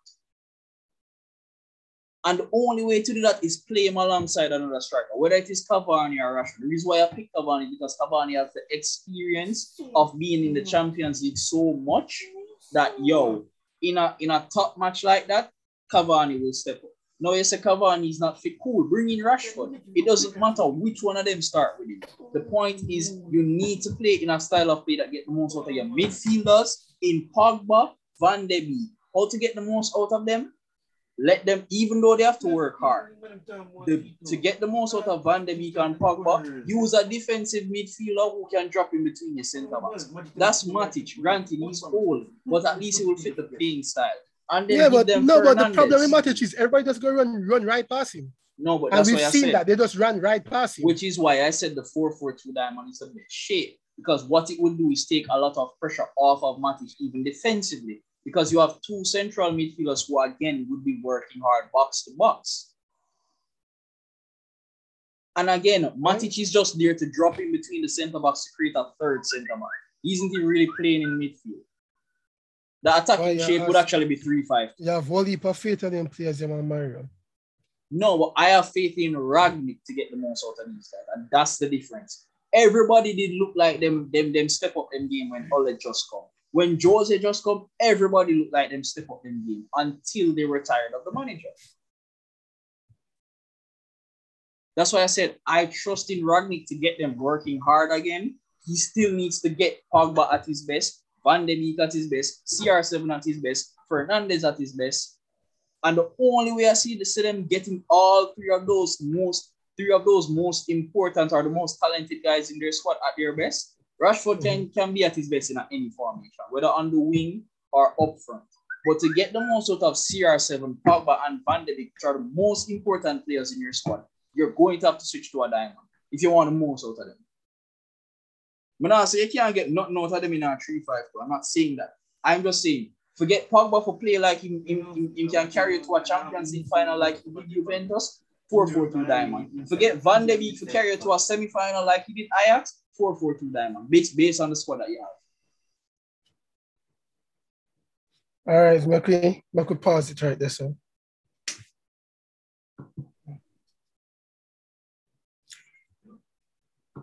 And the only way to do that is play him alongside another striker, whether it is Cavani or Rashford. The reason why I picked Cavani is because Cavani has the experience of being in the Champions League so much that, in a top match like that, Cavani will step up. Now, you say Cavani is not fit. Cool, bring in Rashford. It doesn't matter which one of them start with it. The point is you need to play in a style of play that gets the most out of your midfielders in Pogba, Van de Beek. How to get the most out of them? Let them, even though they have to work hard, to get the most out of Van de Beek and Pogba, use a defensive midfielder who can drop in between your centre-backs. That's Matic. Granted, he's old, but at least he will fit the playing style. And then but the problem with Matic is everybody just going to run right past him. No, but that's why I said. And we've seen that. They just ran right past him. Which is why I said the 4-4-2 diamond is a bit shit, because what it would do is take a lot of pressure off of Matic, even defensively. Because you have two central midfielders who, again, would be working hard box to box. And again, Matic is just there to drop in between the centre-backs to create a third centre-back. Isn't he really playing in midfield? The attacking shape would actually be 3-5. You have all heap of faith in them players, them and Mario. No, but I have faith in Ragnick to get the most out of these guys. And that's the difference. Everybody did look like them step up in game when Ole just come. When Jose just come, everybody looked like them step up in game until they were tired of the manager. That's why I said I trust in Ragnick to get them working hard again. He still needs to get Pogba at his best, Van de Beek at his best, CR7 at his best, Fernandes at his best. And the only way I see them getting all three of those most important or the most talented guys in their squad at their best, Rashford can be at his best in any formation, whether on the wing or up front. But to get the most out of CR7, Pogba, and Van de Beek, which are the most important players in your squad, you're going to have to switch to a diamond if you want the most out of them. So you can't get nothing out of them in a 3-5. I'm not saying that. I'm just saying, forget Pogba for play like him can carry you to a Champions League final like he did Juventus, 4-4-2 diamond. Forget Van de Beek for carry you to a semi-final like he did Ajax, 4-4-2 diamond, based on the squad that you have. All right, Mac, we could pause it right there, so.